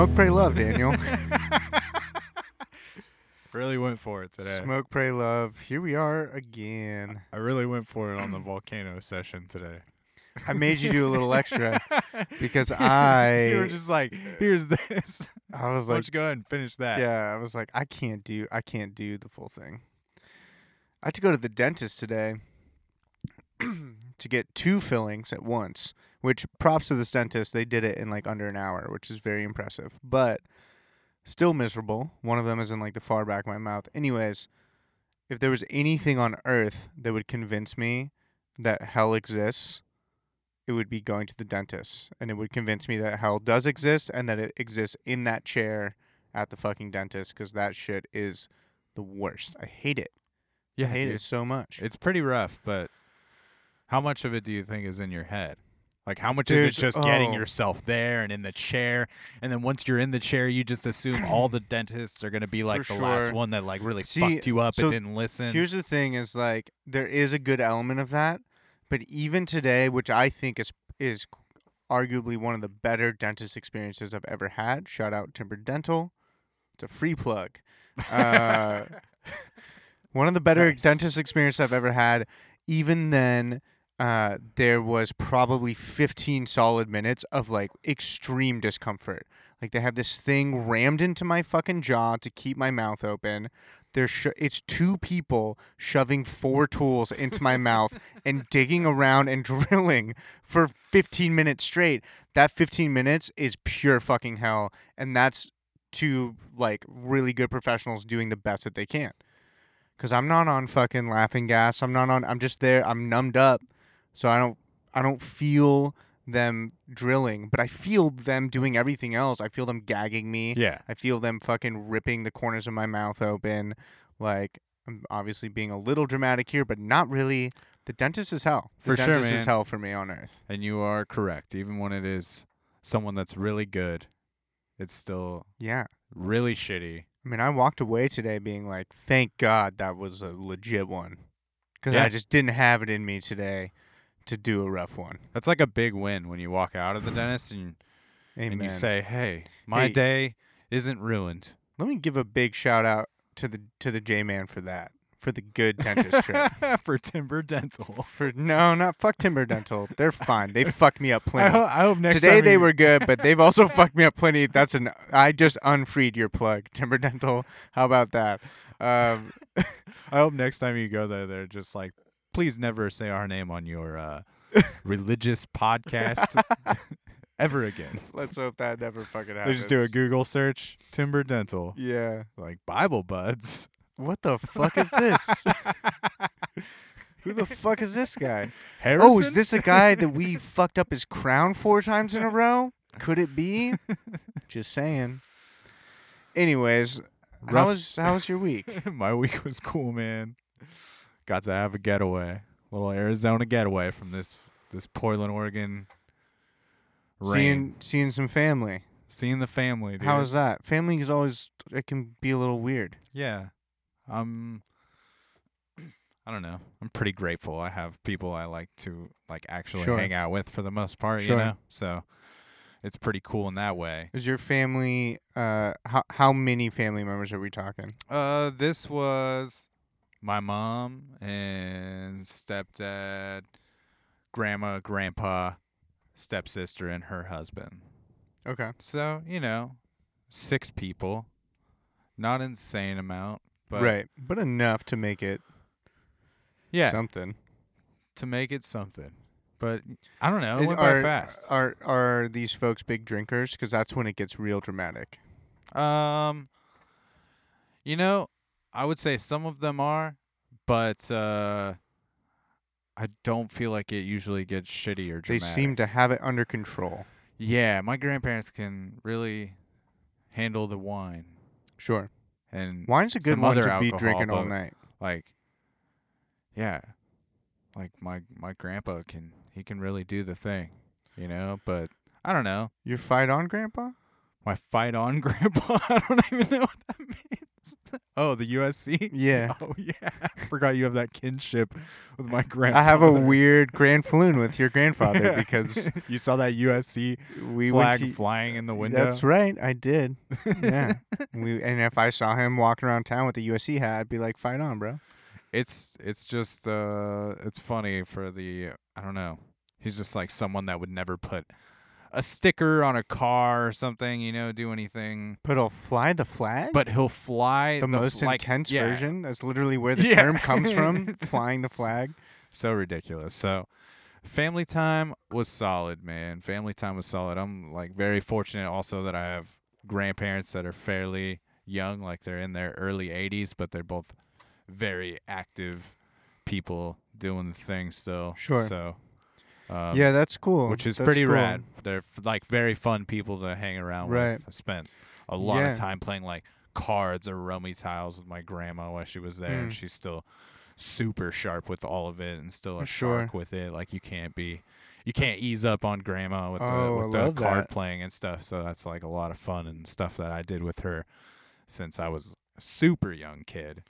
Smoke, pray, love, Daniel. Really went for it today. Smoke, pray, love. Here we are again. I really went for it on the volcano session today. I made you do a little extra because You were just like, here's this. I was like, let's go ahead and finish that. Yeah, I was like, I can't do the full thing. I had to go to the dentist today to get two fillings at once, which props to this dentist. They did it in like under an hour, which is very impressive, but still miserable. One of them is in like the far back of my mouth. Anyways, if there was anything on earth that would convince me that hell exists, it would be going to the dentist, and it would convince me that hell does exist and that it exists in that chair at the fucking dentist, because that shit is the worst. I hate it. Yeah, I hate it so much. It's pretty rough, but how much of it do you think is in your head? Like, how much is it just getting yourself there and in the chair? And then once you're in the chair, you just assume all the dentists are going to be like the last one that like really fucked you up and didn't listen. Here's the thing is like, there is a good element of that. But even today, which I think is arguably one of the better dentist experiences I've ever had. Shout out Timber Dental. It's a free plug. One of the better dentist experiences I've ever had. Even then, there was probably 15 solid minutes of like extreme discomfort. Like they have this thing rammed into my fucking jaw to keep my mouth open. It's two people shoving four tools into my mouth and digging around and drilling for 15 minutes straight. That 15 minutes is pure fucking hell. And that's two like really good professionals doing the best that they can. Because I'm not on fucking laughing gas. I'm just there. I'm numbed up. So I don't feel them drilling, but I feel them doing everything else. I feel them gagging me. Yeah. I feel them fucking ripping the corners of my mouth open. Like, I'm obviously being a little dramatic here, but not really. The dentist is hell. For sure, man. The dentist is hell for me on earth. And you are correct. Even when it is someone that's really good, it's still really shitty. I mean, I walked away today being like, thank God that was a legit one. Because I just didn't have it in me today to do a rough one. That's like a big win when you walk out of the dentist and you say, hey, my day isn't ruined. Let me give a big shout out to the J-Man for that. For the good dentist trip. For Timber Dental. Fuck Timber Dental. They're fine. They fucked me up plenty. I hope next Today time they were good, but they've also fucked me up plenty. I just unfreed your plug. Timber Dental. How about that? I hope next time you go there, they're just like, please never say our name on your religious podcast ever again. Let's hope that never fucking happens. They just do a Google search, Timber Dental. Yeah. Like Bible Buds. What the fuck is this? Who the fuck is this guy? Harrison? Oh, is this the guy that we fucked up his crown 4 times in a row? Could it be? Just saying. Anyways, how was your week? My week was cool, man. Got to have a getaway. Little Arizona getaway from this Portland, Oregon rain. Seeing some family. Seeing the family, dude. How was that? Family is always, it can be a little weird. Yeah. I don't know. I'm pretty grateful. I have people I like to actually hang out with for the most part, you know? So it's pretty cool in that way. Is your family, how many family members are we talking? This was my mom and stepdad, grandma, grandpa, stepsister, and her husband. Okay. So, 6 people. Not insane amount. But enough to make it something. To make it something. But I don't know. It went by fast. Are these folks big drinkers? Because that's when it gets real dramatic. I would say some of them are, but I don't feel like it usually gets shitty or dramatic. They seem to have it under control. Yeah, my grandparents can really handle the wine. Sure. And wine's a good one to be drinking all night. My grandpa can really do the thing, but I don't know. Your fight on grandpa? My fight on grandpa? I don't even know what that means. Oh, the USC? Yeah. Oh, yeah. I forgot you have that kinship with my grandfather. I have a weird grand flume with your grandfather because... You saw that USC flag flying in the window? That's right. I did. Yeah. And if I saw him walking around town with a USC hat, I'd be like, fight on, bro. It's just... it's funny for the... I don't know. He's just like someone that would never put... a sticker on a car or something, you know, do anything. But he'll fly the flag? But he'll fly the most intense version. That's literally where the term comes from, flying the flag. So ridiculous. So family time was solid, man. Family time was solid. I'm, like, very fortunate also that I have grandparents that are fairly young. Like, they're in their early 80s, but they're both very active people doing the thing still. Sure. So... yeah, that's cool. Which is pretty rad. They're like very fun people to hang around with. I spent a lot of time playing like cards or rummy tiles with my grandma while she was there, and she's still super sharp with all of it and still a shark with it. Like you can't ease up on grandma with the card playing and stuff. So that's like a lot of fun and stuff that I did with her since I was a super young kid.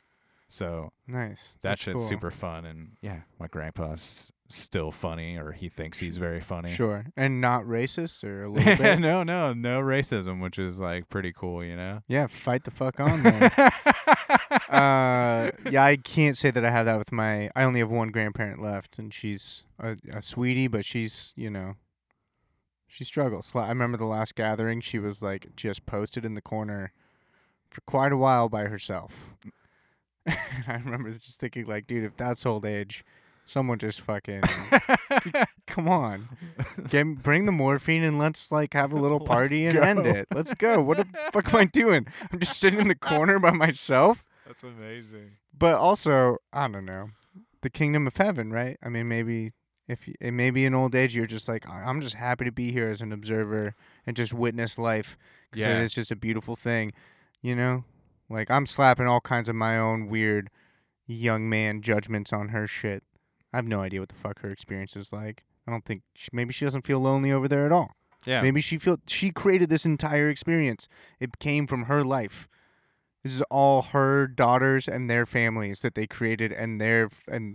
So nice. That's shit's cool. Super fun, and yeah, my grandpa's still funny, or he thinks he's very funny. Sure. And not racist or a little bit. No racism, which is like pretty cool, you know? Yeah, fight the fuck on, man. Yeah, I can't say that I have that with I only have one grandparent left, and she's a sweetie, but she's, you know, she struggles. I remember the last gathering, she was like just posted in the corner for quite a while by herself. I remember just thinking, like, dude, if that's old age, someone just fucking, come on, bring the morphine and let's like have a little party and end it. Let's go. What the fuck am I doing? I'm just sitting in the corner by myself. That's amazing. But also, I don't know, the kingdom of heaven, right? I mean, maybe maybe in old age you're just like, I'm just happy to be here as an observer and just witness life because it's just a beautiful thing, you know. Like, I'm slapping all kinds of my own weird young man judgments on her shit. I have no idea what the fuck her experience is like. I don't think... Maybe she doesn't feel lonely over there at all. Yeah. Maybe she created this entire experience. It came from her life. This is all her daughters and their families that they created and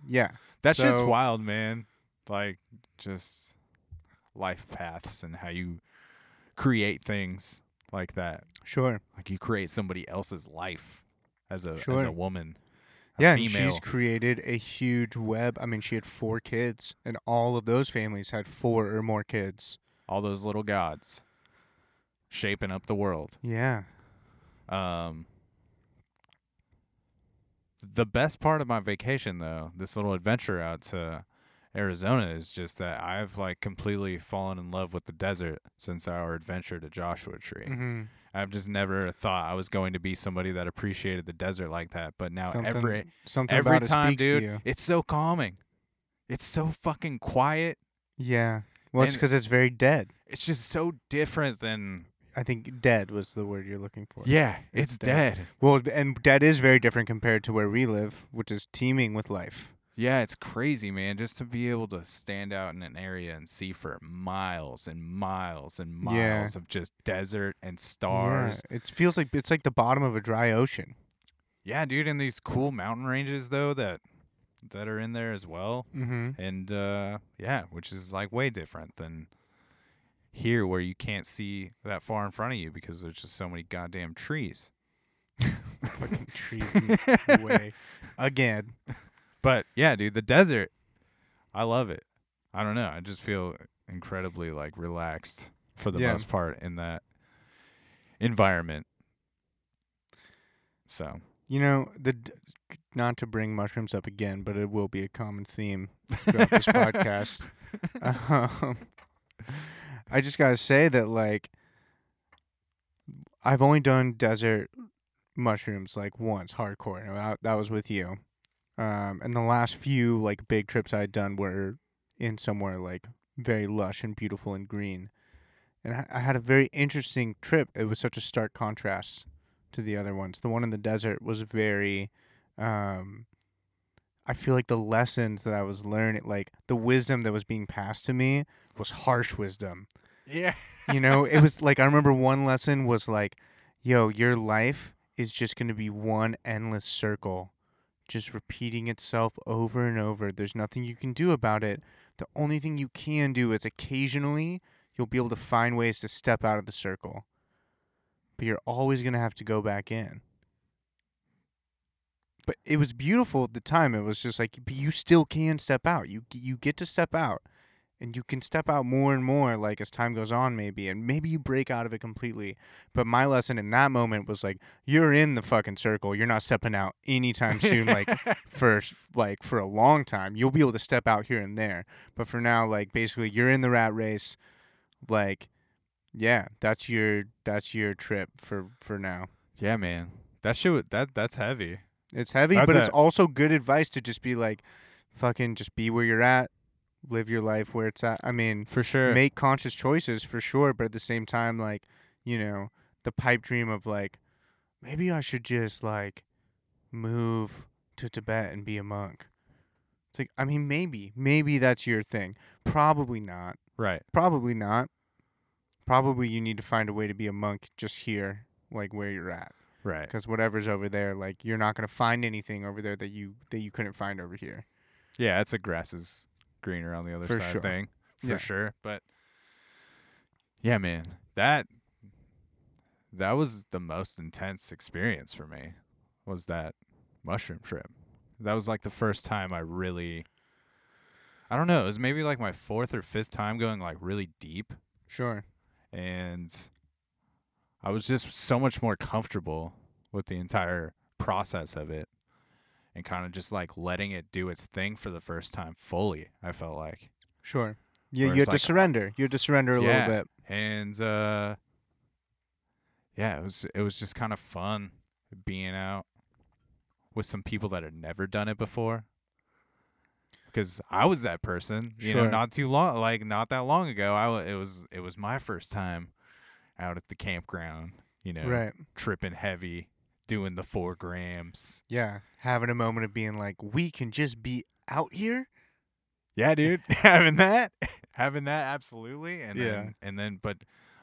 yeah. That shit's wild, man. Like, just life paths and how you create things. Like that. Sure. Like you create somebody else's life as a woman. Yeah, female. And she's created a huge web. I mean, she had 4 kids, and all of those families had 4 or more kids. All those little gods shaping up the world. Yeah. The best part of my vacation, though, this little adventure out to Arizona, is just that I've like completely fallen in love with the desert since our adventure to Joshua Tree. Mm-hmm. I've just never thought I was going to be somebody that appreciated the desert like that, but now every time, dude, it's so calming. It's so fucking quiet. Yeah. Well, it's because it's very dead. It's just so different than... I think dead was the word you're looking for. Yeah, it's dead. Well, and dead is very different compared to where we live, which is teeming with life. Yeah, it's crazy, man. Just to be able to stand out in an area and see for miles and miles and miles of just desert and stars. Yeah. It feels like it's like the bottom of a dry ocean. Yeah, dude, and these cool mountain ranges though that are in there as well, and which is like way different than here where you can't see that far in front of you because there's just so many goddamn trees. Fucking trees in the way again. But, yeah, dude, the desert, I love it. I don't know. I just feel incredibly, like, relaxed for the most part in that environment. So. You know, not to bring mushrooms up again, but it will be a common theme throughout this podcast. I just got to say that, like, I've only done desert mushrooms, like, once, hardcore. That was with you. And the last few, like, big trips I'd done were in somewhere, like, very lush and beautiful and green. And I had a very interesting trip. It was such a stark contrast to the other ones. The one in the desert was very, I feel like the lessons that I was learning, like, the wisdom that was being passed to me was harsh wisdom. Yeah. You know, it was, like, I remember one lesson was, like, yo, your life is just going to be one endless circle, just repeating itself over and over. There's nothing you can do about it. The only thing you can do is occasionally you'll be able to find ways to step out of the circle. But you're always going to have to go back in. But it was beautiful at the time. It was just like, but you still can step out. You get to step out. And you can step out more and more, like, as time goes on, maybe. And maybe you break out of it completely. But my lesson in that moment was, like, you're in the fucking circle. You're not stepping out anytime soon, for a long time. You'll be able to step out here and there. But for now, like, basically, you're in the rat race. Like, yeah, that's your trip for now. Yeah, man. That shit, that's heavy. It's heavy, but it's also good advice to just be, like, fucking just be where you're at. Live your life where it's at. I mean, for sure, make conscious choices for sure. But at the same time, like, you know, the pipe dream of, like, maybe I should just, like, move to Tibet and be a monk. It's like, I mean, maybe that's your thing. Probably not. Right. Probably not. Probably you need to find a way to be a monk just here, like where you're at. Right. Because whatever's over there, like, you're not going to find anything over there that you couldn't find over here. Yeah, it's a grasses. Greener on the other side thing. For sure. But yeah, man, that was the most intense experience for me, was that mushroom trip. That was like the first time I really, I don't know, it was maybe like my fourth or fifth time going like really deep. Sure. And I was just so much more comfortable with the entire process of it. And kind of just, like, letting it do its thing for the first time fully, I felt like. Sure. Yeah, you had to surrender. You had to surrender a little bit. And, yeah, it was just kind of fun being out with some people that had never done it before. Because I was that person, you know, not that long ago. It was my first time out at the campground, you know, tripping heavy. Doing the 4 grams. Yeah. Having a moment of being like, we can just be out here. Yeah, dude. Having that, absolutely. And then, but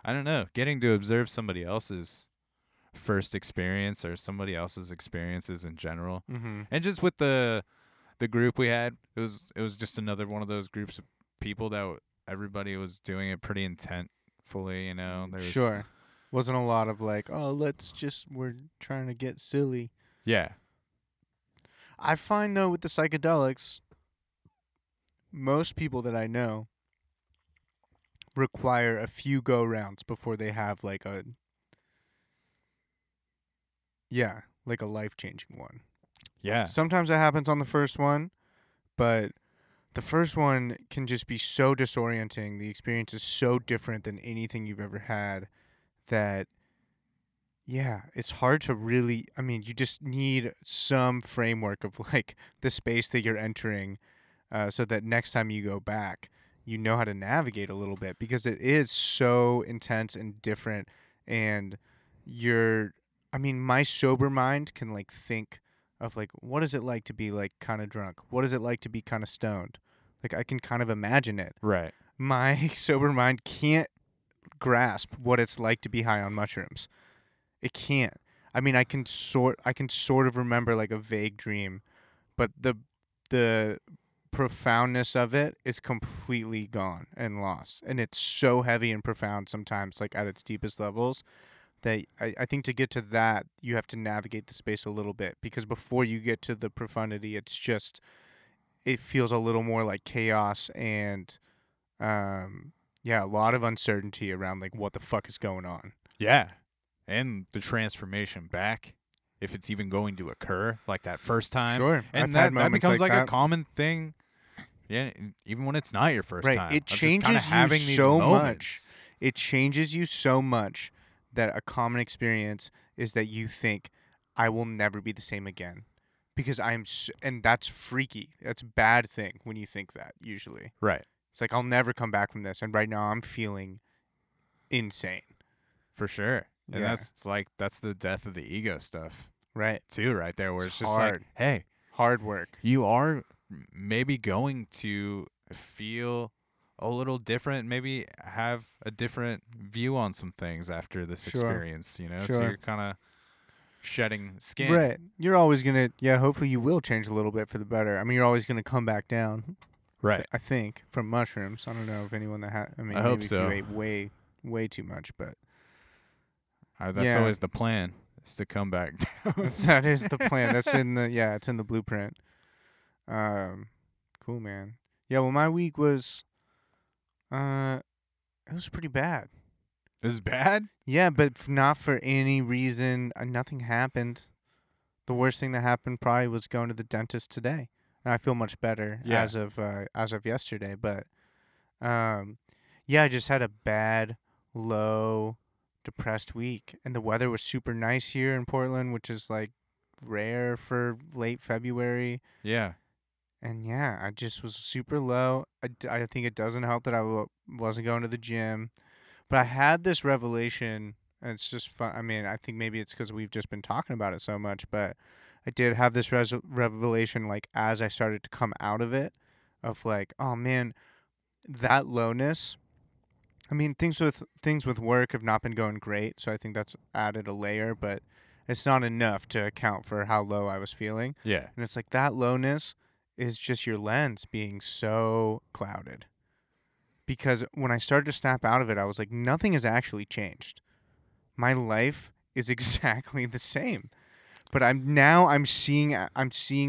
I don't know, getting to observe somebody else's first experience or somebody else's experiences in general. Mm-hmm. And just with the group we had, it was just another one of those groups of people that everybody was doing it pretty intentfully, you know. Sure. Wasn't a lot of like, oh, we're trying to get silly. Yeah. I find, though, with the psychedelics, most people that I know require a few go-rounds before they have like a life-changing one. Yeah. Sometimes that happens on the first one, but the first one can just be so disorienting. The experience is so different than anything you've ever had. That, yeah, it's hard to really, I mean, you just need some framework of, like, the space that you're entering so that next time you go back, you know how to navigate a little bit, because it is so intense and different. And my sober mind can, like, think of, like, what is it like to be, like, kind of drunk? What is it like to be kind of stoned? Like, I can kind of imagine it. Right. My sober mind can't grasp what it's like to be high on mushrooms. It can't. I mean, I can sort of remember, like, a vague dream, but the profoundness of it is completely gone and lost. And it's so heavy and profound sometimes, like, at its deepest levels, that I think to get to that, you have to navigate the space a little bit, because before you get to the profundity, it's just, it feels a little more like chaos and yeah, a lot of uncertainty around, like, what the fuck is going on. Yeah. And the transformation back, if it's even going to occur, like, that first time. Sure. And that becomes like a common thing. Yeah, even when it's not your first time. It changes you so much. It changes you so much that a common experience is that you think, I will never be the same again. Because and that's freaky. That's a bad thing when you think that, usually. Right. It's like, I'll never come back from this, and right now I'm feeling insane. For sure. And that's the death of the ego stuff. Right. Too, right there, where it's just hard. Like, hey. Hard work. You are maybe going to feel a little different, maybe have a different view on some things after this experience, you know? Sure. So you're kind of shedding skin. Right. You're always going to, yeah, hopefully you will change a little bit for the better. I mean, you're always going to come back down. Right. I think, from mushrooms. I don't know if anyone that I mean, I hope so. You ate way, way too much, but. That's always the plan, is to come back down. That is the plan. That's in the, yeah, it's in the blueprint. Cool, man. Yeah, well, my week was, it was pretty bad. It was bad? Yeah, but not for any reason. Nothing happened. The worst thing that happened probably was going to the dentist today. And I feel much better as of yesterday. But, yeah, I just had a bad, low, depressed week. And the weather was super nice here in Portland, which is, like, rare for late February. Yeah. And, yeah, I just was super low. I think it doesn't help that I wasn't going to the gym. But I had this revelation, and it's just fun. I mean, I think maybe it's because we've just been talking about it so much, but I did have this revelation, like, as I started to come out of it, of, like, oh, man, that lowness. I mean, things with work have not been going great, so I think that's added a layer, but it's not enough to account for how low I was feeling. Yeah. And it's like that lowness is just your lens being so clouded. Because when I started to snap out of it, I was like, nothing has actually changed. My life is exactly the same. But I'm seeing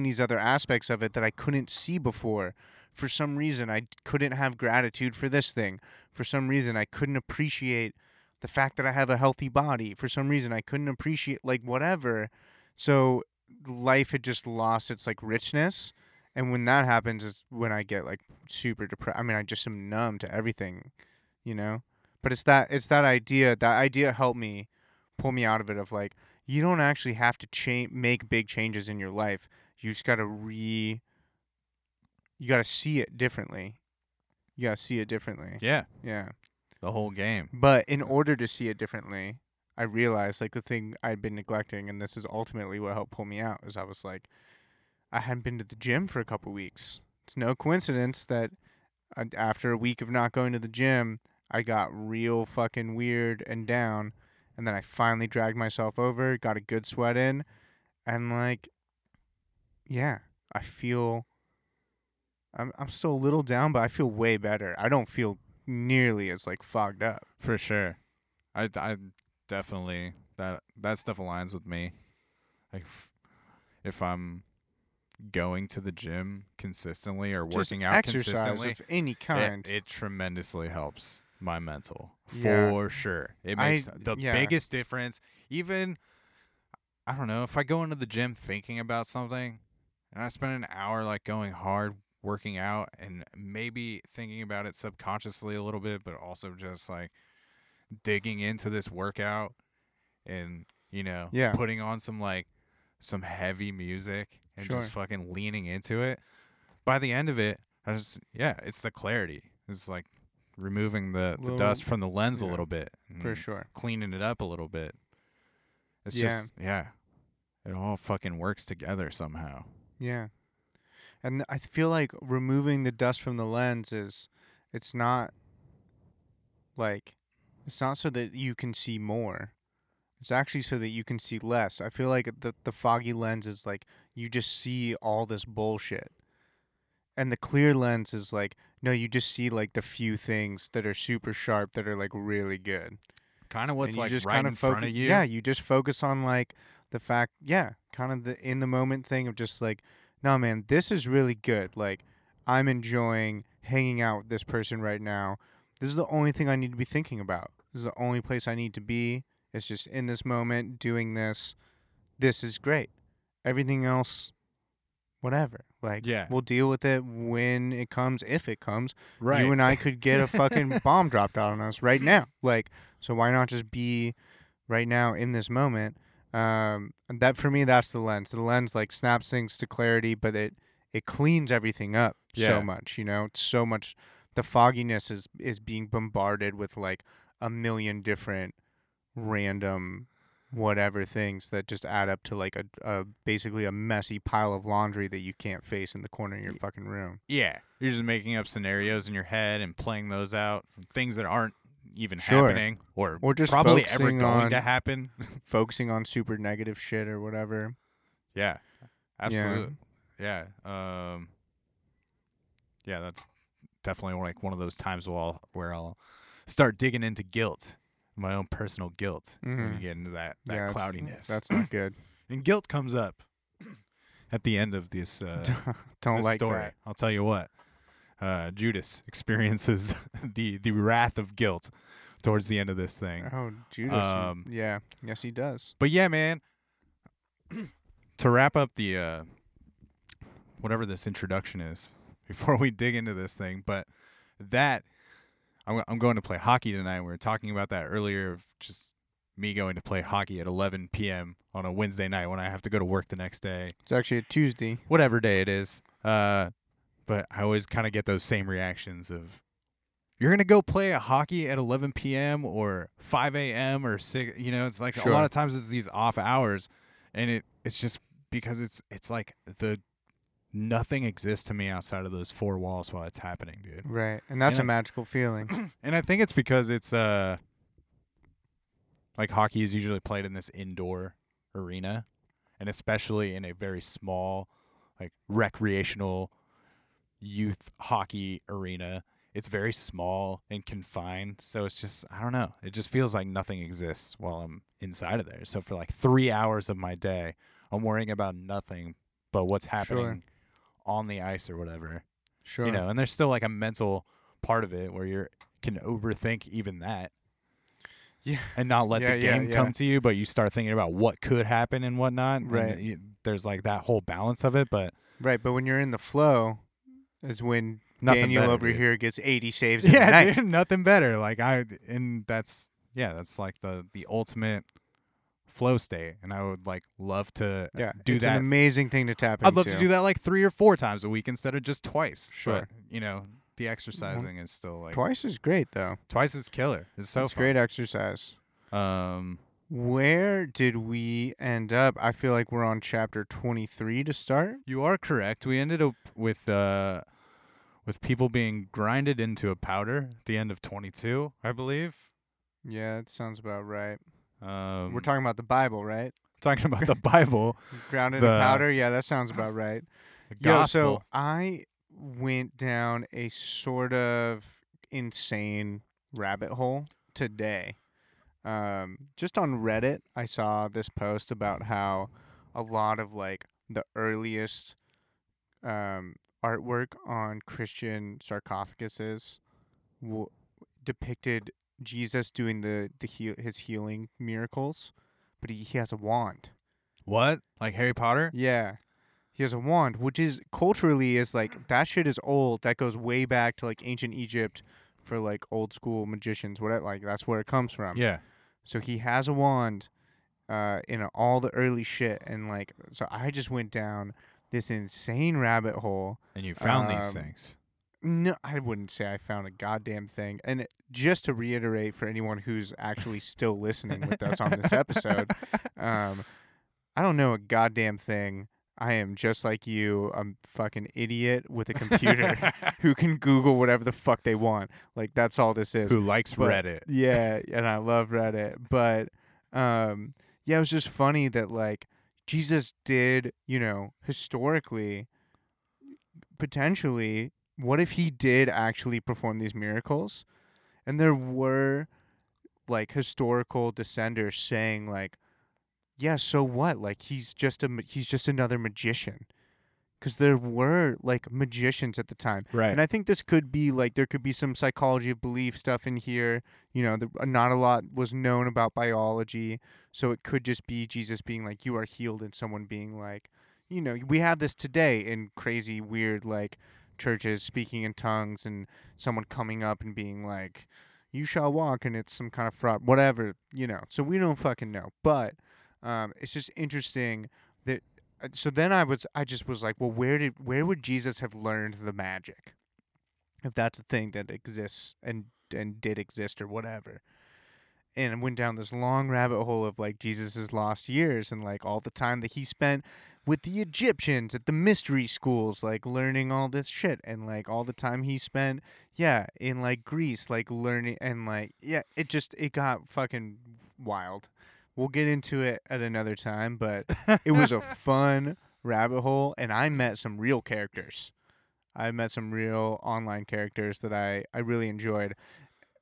these other aspects of it that I couldn't see before. For some reason, I couldn't have gratitude for this thing. For some reason, I couldn't appreciate the fact that I have a healthy body. For some reason, I couldn't appreciate, like, whatever. So life had just lost its, like, richness. And when that happens is when I get, like, super depressed. I mean, I just am numb to everything, you know? But it's that idea. That idea helped me pull me out of it of, like, you don't actually have to make big changes in your life. You just got to you got to see it differently. Yeah. Yeah. The whole game. But in order to see it differently, I realized, like, the thing I'd been neglecting, and this is ultimately what helped pull me out, is I was like, I hadn't been to the gym for a couple of weeks. It's no coincidence that after a week of not going to the gym, I got real fucking weird and down. And then I finally dragged myself over, got a good sweat in. And, like, yeah, I feel I'm still a little down, but I feel way better. I don't feel nearly as, like, fogged up. For sure. I definitely, that stuff aligns with me. Like, if I'm going to the gym consistently or just working out exercise consistently of any kind, it tremendously helps my mental, for sure. It makes the biggest difference. Even, I don't know, if I go into the gym thinking about something and I spend an hour, like, going hard working out and maybe thinking about it subconsciously a little bit, but also just, like, digging into this workout and, you know, putting on some, like, some heavy music and just fucking leaning into it. By the end of it, I just, it's the clarity. It's like removing the dust from the lens a little bit. For sure. Cleaning it up a little bit. It's just, it all fucking works together somehow. Yeah. And I feel like removing the dust from the lens is, it's not like, it's not so that you can see more. It's actually so that you can see less. I feel like the foggy lens is like, you just see all this bullshit. And the clear lens is like, no, you just see, like, the few things that are super sharp that are, like, really good. Kind of what's, like, right in front of you. Yeah, you just focus on, like, the fact, kind of the in the moment thing of just, like, no, man, this is really good. Like, I'm enjoying hanging out with this person right now. This is the only thing I need to be thinking about. This is the only place I need to be. It's just in this moment, doing this. This is great. Everything else, whatever. Like, we'll deal with it when it comes, if it comes. Right. You and I could get a fucking bomb dropped on us right now. Like, so why not just be right now in this moment? That for me, that's the lens. The lens, like, snaps things to clarity, but it cleans everything up so much. You know, it's so much. The fogginess is being bombarded with, like, a million different random whatever things that just add up to, like, a basically a messy pile of laundry that you can't face in the corner of your fucking room. Yeah. You're just making up scenarios in your head and playing those out, things that aren't even happening or just probably ever going to happen. Focusing on super negative shit or whatever. Yeah, absolutely. Yeah. Yeah, that's definitely like one of those times where I'll start digging into guilt, my own personal guilt, when you get into that cloudiness. That's not good. And guilt comes up at the end of this story. That. I'll tell you what. Judas experiences the wrath of guilt towards the end of this thing. Oh, Judas. Yeah. Yes, he does. But yeah, man, to wrap up the whatever this introduction is, before we dig into this thing, but that I'm going to play hockey tonight. We were talking about that earlier, just me going to play hockey at 11 p.m. on a Wednesday night when I have to go to work the next day. It's actually a Tuesday. Whatever day it is. But I always kind of get those same reactions of, you're going to go play a hockey at 11 p.m. or 5 a.m. or 6, you know, it's like a lot of times it's these off hours, and it's just because it's like the nothing exists to me outside of those four walls while it's happening, dude. Right. And that's a magical feeling. And I think it's because it's like hockey is usually played in this indoor arena, and especially in a very small, like recreational youth hockey arena. It's very small and confined, so it's just, I don't know, it just feels like nothing exists while I'm inside of there. So for like 3 hours of my day, I'm worrying about nothing but what's happening on the ice or whatever. Sure. You know, and there's still like a mental part of it where you can overthink even that. Yeah. And not let the game come to you, but you start thinking about what could happen and whatnot. Right. And there's like that whole balance of it, but. Right. But when you're in the flow is when Daniel over here gets 80 saves in a night. Dude, nothing better. Like that's like the ultimate flow state, and I would like love to do that. It's an amazing thing to tap into. I'd love to do that like 3 or 4 times a week instead of just twice. Sure. But, you know, the exercising is still like... Twice is great, though. Twice is killer. It's so fun. It's great exercise. Where did we end up? I feel like we're on chapter 23 to start. You are correct. We ended up with people being grinded into a powder at the end of 22, I believe. Yeah, that sounds about right. We're talking about the Bible, right? Talking about the Bible. Grounded in powder? Yeah, that sounds about right. Gospel. Yo, so I went down a sort of insane rabbit hole today. Just on Reddit, I saw this post about how a lot of, like, the earliest artwork on Christian sarcophaguses depicted Jesus doing his healing miracles, but he has a wand. What? Like Harry Potter? Yeah. He has a wand, which is culturally is like that shit is old. That goes way back to like ancient Egypt for like old school magicians, whatever, like that's where it comes from. Yeah. So he has a wand in all the early shit, and like so I just went down this insane rabbit hole. And you found these things. No, I wouldn't say I found a goddamn thing. And just to reiterate for anyone who's actually still listening with us on this episode, I don't know a goddamn thing. I am just like you. I'm a fucking idiot with a computer who can Google whatever the fuck they want. Like, that's all this is. Who likes Reddit. Yeah, and I love Reddit. But, yeah, it was just funny that, like, Jesus did, you know, historically, potentially... What if he did actually perform these miracles? And there were, like, historical dissenters saying, like, yeah, so what? Like, he's just another magician. Because there were, like, magicians at the time. Right. And I think this could be, like, there could be some psychology of belief stuff in here. You know, not a lot was known about biology. So it could just be Jesus being like, you are healed, and someone being like, you know, we have this today in crazy, weird, like... churches speaking in tongues and someone coming up and being like, you shall walk, and it's some kind of fraud, whatever, you know. So we don't fucking know. But it's just interesting that so then I just was like, well, where would Jesus have learned the magic? If that's a thing that exists and did exist or whatever. And I went down this long rabbit hole of like Jesus's lost years and like all the time that he spent with the Egyptians at the mystery schools, like learning all this shit, and like all the time he spent, in like Greece, like learning, and like, it got fucking wild. We'll get into it at another time, but it was a fun rabbit hole, and I met some real characters. I met some real online characters that I really enjoyed.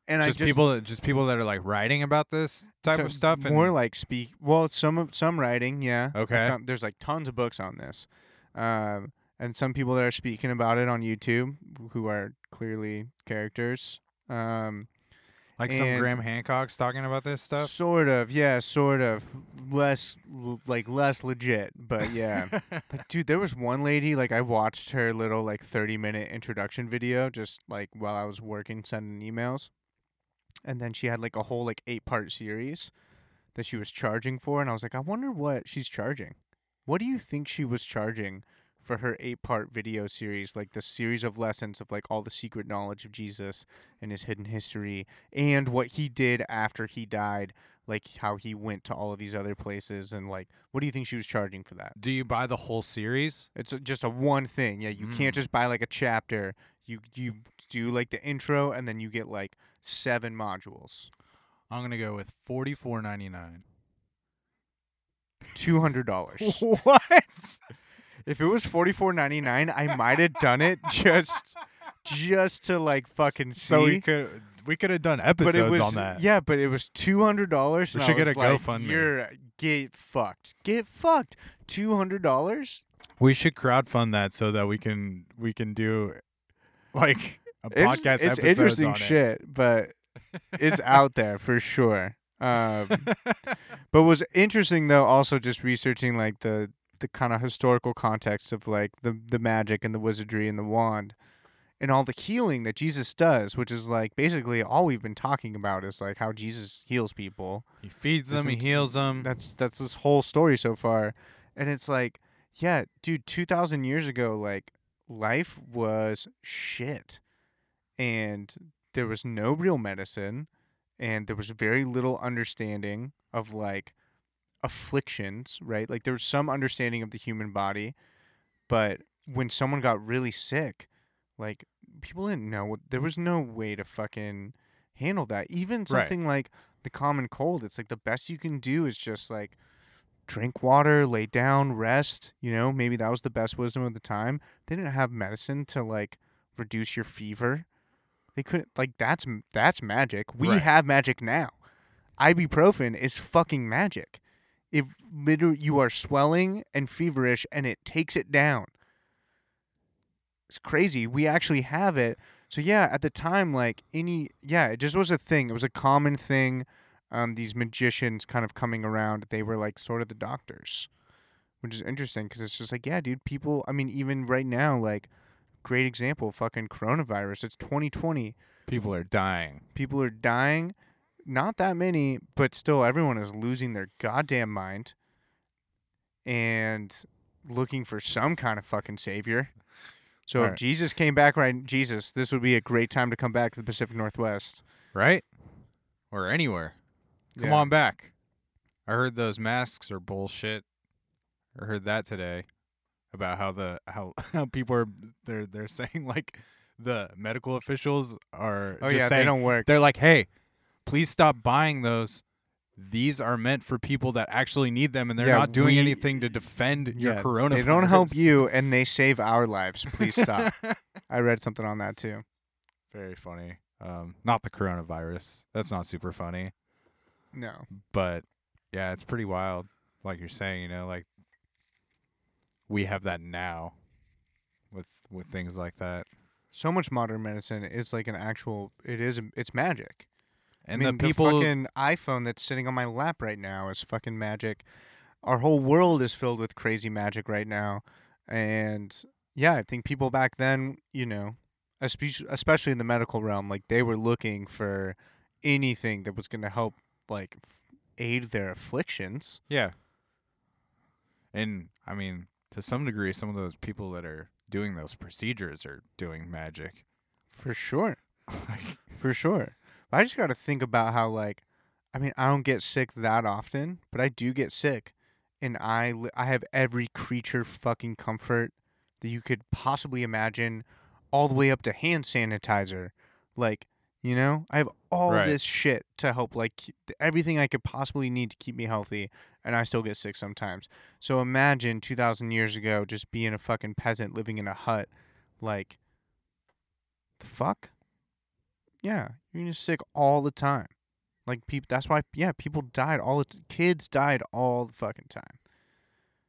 And people that are like writing about this type of stuff, and more like some writing, yeah. Okay. There's like tons of books on this, and some people that are speaking about it on YouTube who are clearly characters, like some Graham Hancock's talking about this stuff. Sort of, yeah, sort of less legit, but yeah. But dude, there was one lady, like I watched her little like 30-minute introduction video just like while I was working sending emails. And then she had like a whole like 8-part series that she was charging for. And I was like, I wonder what she's charging. What do you think she was charging for her 8-part video series? Like the series of lessons of like all the secret knowledge of Jesus and his hidden history and what he did after he died. Like how he went to all of these other places. And like, what do you think she was charging for that? Do you buy the whole series? It's just a one thing. Yeah, you can't just buy like a chapter. You do like the intro and then you get like 7 modules. I'm going to go with $44.99. $200. What? If it was $44.99, I might have done it just to like fucking see. So we could have done episodes on that. Yeah, but it was $200. We should get a GoFundMe. Get fucked. $200? We should crowdfund that so that we can do like a podcast episode. It's interesting shit, but it's out there for sure. But was interesting though, also just researching like the kind of historical context of like the magic and the wizardry and the wand and all the healing that Jesus does, which is like basically all we've been talking about is like how Jesus heals people. He feeds them, he heals them. That's this whole story so far. And it's like, yeah, dude, 2,000 years ago, like life was shit. And there was no real medicine, and there was very little understanding of like afflictions, right? Like there was some understanding of the human body, but when someone got really sick, like people didn't know. There was no way to fucking handle that. Even something like the common cold, it's like the best you can do is just like drink water, lay down, rest, you know, maybe that was the best wisdom of the time. They didn't have medicine to like reduce your fever. They couldn't, like, that's magic. We have magic now. Ibuprofen is fucking magic. If literally you are swelling and feverish and it takes it down. It's crazy. We actually have it. So yeah, at the time, like it just was a thing. It was a common thing. These magicians kind of coming around, they were like sort of the doctors, which is interesting because it's just like, yeah, dude, people, I mean, even right now, like great example, fucking coronavirus. It's 2020. People are dying. Not that many, but still everyone is losing their goddamn mind and looking for some kind of fucking savior. So if Jesus came back, this would be a great time to come back to the Pacific Northwest. Right? Or anywhere. Come on back. I heard those masks are bullshit. I heard that today about how people are they're saying like the medical officials are saying, they don't work. They're like, hey, please stop buying those. These are meant for people that actually need them, and they're not doing anything to defend your coronavirus. They don't help you, and they save our lives. Please stop. I read something on that, too. Very funny. Not the coronavirus. That's not super funny. No. But, yeah, it's pretty wild. Like you're saying, you know, like, we have that now with things like that. So much modern medicine is like an actual, it's magic. And I mean, the fucking iPhone that's sitting on my lap right now is fucking magic. Our whole world is filled with crazy magic right now. And, yeah, I think people back then, you know, especially in the medical realm, like, they were looking for anything that was going to help, like, aid their afflictions. Yeah. And, I mean, to some degree, some of those people that are doing those procedures are doing magic. For sure. For sure. I just got to think about how, like, I mean, I don't get sick that often, but I do get sick. and I have every creature fucking comfort that you could possibly imagine, all the way up to hand sanitizer. Like, you know, I have all this shit to help, like, everything I could possibly need to keep me healthy, and I still get sick sometimes. So imagine 2,000 years ago just being a fucking peasant living in a hut, like, the fuck? Yeah, you're just sick all the time. Like, that's why, yeah, people died all the time. Kids died all the fucking time.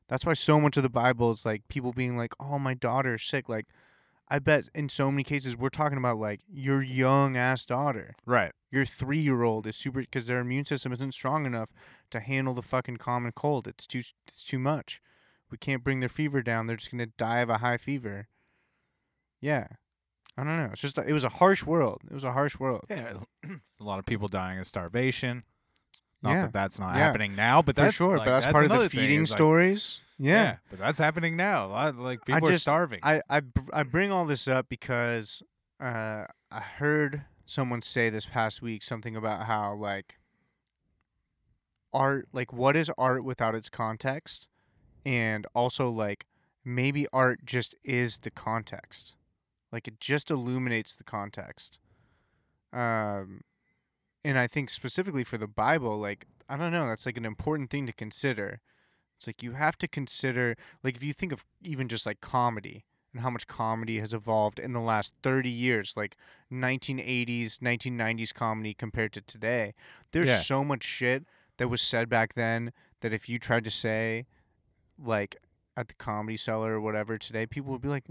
That's why so much of the Bible is, like, people being like, oh, my daughter's sick, like, I bet in so many cases we're talking about, like, your young-ass daughter. Right. Your 3-year-old is super, because their immune system isn't strong enough to handle the fucking common cold. It's too much. We can't bring their fever down. They're just going to die of a high fever. Yeah. I don't know. It's just, it was a harsh world. It was a harsh world. Yeah. A lot of people dying of starvation. Not that that's not happening now, but that's, for sure, like, but that's part of the feeding stories. Like, Yeah, but that's happening now. A lot of, like, people are starving. I bring all this up because I heard someone say this past week something about how, like, art, like, what is art without its context? And also, like, maybe art just is the context. Like, it just illuminates the context. And I think specifically for the Bible, like, I don't know, that's, like, an important thing to consider. It's like you have to consider, like, if you think of even just, like, comedy and how much comedy has evolved in the last 30 years, like 1980s, 1990s comedy compared to today, there's so much shit that was said back then that if you tried to say, like, at the Comedy Cellar or whatever today, people would be like,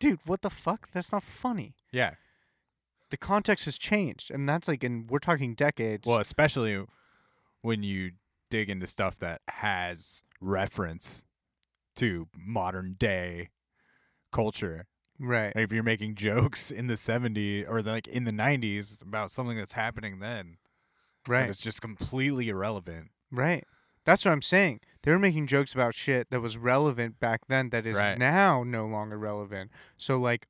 dude, what the fuck? That's not funny. Yeah. The context has changed, and that's, like, and we're talking decades. Well, especially when you dig into stuff that has reference to modern day culture, right? Like, if you're making jokes in the 70s or like in the 90s about something that's happening then, right? It's just completely irrelevant, right? That's what I'm saying. They were making jokes about shit that was relevant back then that is now no longer relevant. So, like,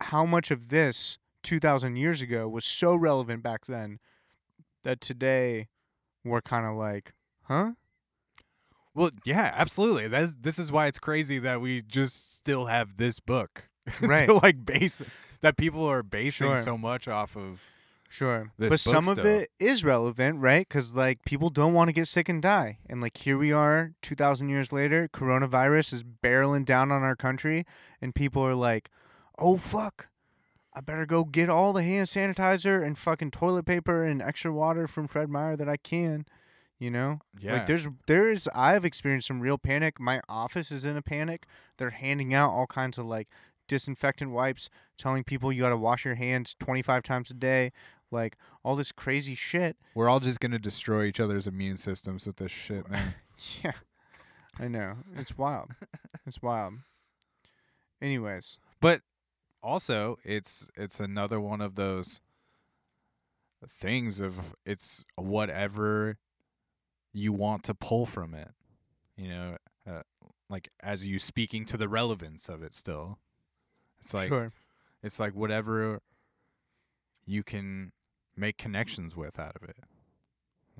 how much of this 2,000 years ago was so relevant back then that today we're kind of like, huh? Well, yeah, absolutely. This is why it's crazy that we just still have this book. Right. To, like, base that people are basing so much off of. Sure. This but book some still. Of it is relevant, right? Because, like, people don't want to get sick and die. And, like, here we are 2,000 years later. Coronavirus is barreling down on our country. And people are like, oh, fuck. I better go get all the hand sanitizer and fucking toilet paper and extra water from Fred Meyer that I can, you know? Yeah. Like, there is, I've experienced some real panic. My office is in a panic. They're handing out all kinds of, like, disinfectant wipes, telling people you got to wash your hands 25 times a day, like, all this crazy shit. We're all just going to destroy each other's immune systems with this shit, man. Yeah. I know. It's wild. It's wild. Anyways. But also, it's another one of those things of it's whatever you want to pull from it, you know, like as you speaking to the relevance of it still. It's like it's like whatever you can make connections with out of it.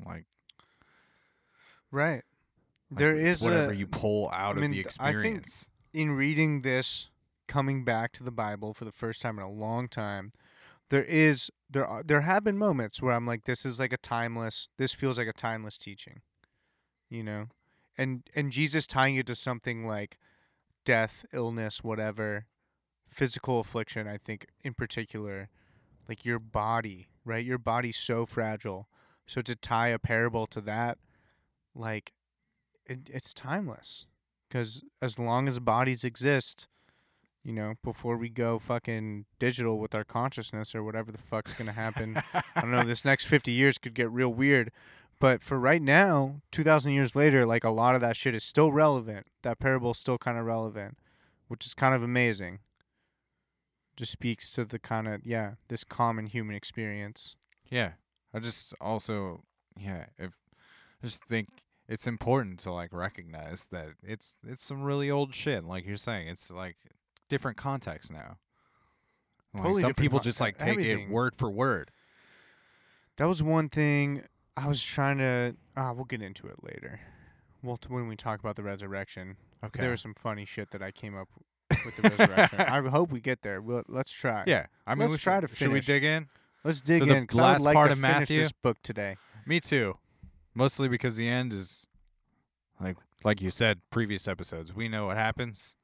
Like, right. There is whatever you pull out of the experience. I think in reading this, coming back to the Bible for the first time in a long time, there have been moments where I'm like, this feels like a timeless teaching, you know, and Jesus tying it to something like death, illness, whatever, physical affliction. I think in particular, like your body, right? Your body's so fragile, so to tie a parable to that, like it's timeless, because as long as bodies exist. You know, before we go fucking digital with our consciousness or whatever the fuck's going to happen. I don't know, this next 50 years could get real weird. But for right now, 2,000 years later, like a lot of that shit is still relevant. That parable is still kind of relevant, which is kind of amazing. Just speaks to the kind of, this common human experience. Yeah. I just also, I just think it's important to like recognize that it's some really old shit. Like you're saying, it's like different context now. Like totally some people just like take everything. It word for word. That was one thing I was trying to we'll get into it later. Well, when we talk about the resurrection, okay, there was some funny shit that I came up with the resurrection. I hope we get there. Well, let's try. Yeah, I mean, let's try to finish. Should we dig in? Let's dig in. The last part of Matthew. This book today. Me too. Mostly because the end is like you said, previous episodes. We know what happens.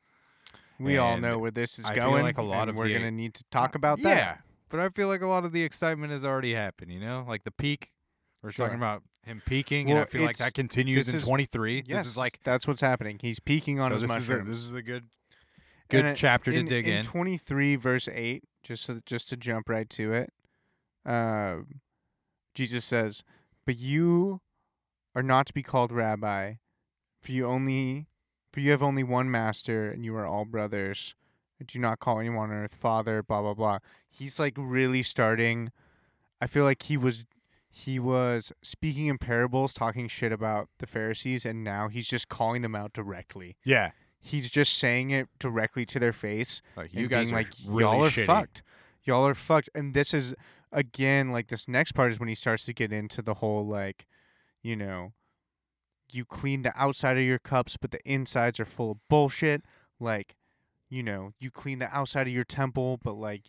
We all know where this is going. I feel like a lot of we're going to need to talk about that. Yeah, but I feel like a lot of the excitement has already happened. You know, like the peak. We're talking about him peaking, and I feel like that continues in 23. Yes, this is like that's what's happening. He's peaking on his mushroom. This is a good chapter to dig in. 23 verse 8, just to jump right to it. Jesus says, "But you are not to be called rabbi, for you have only one master, and you are all brothers. Do not call anyone on earth father." Blah blah blah. He's like really starting. I feel like he was speaking in parables, talking shit about the Pharisees, and now he's just calling them out directly. Yeah, he's just saying it directly to their face. Like, you guys are really y'all are shitty. Fucked. Y'all are fucked. And this is, again, like, this next part is when he starts to get into the whole, like, you know, you clean the outside of your cups, but the insides are full of bullshit. Like, you know, you clean the outside of your temple, but, like,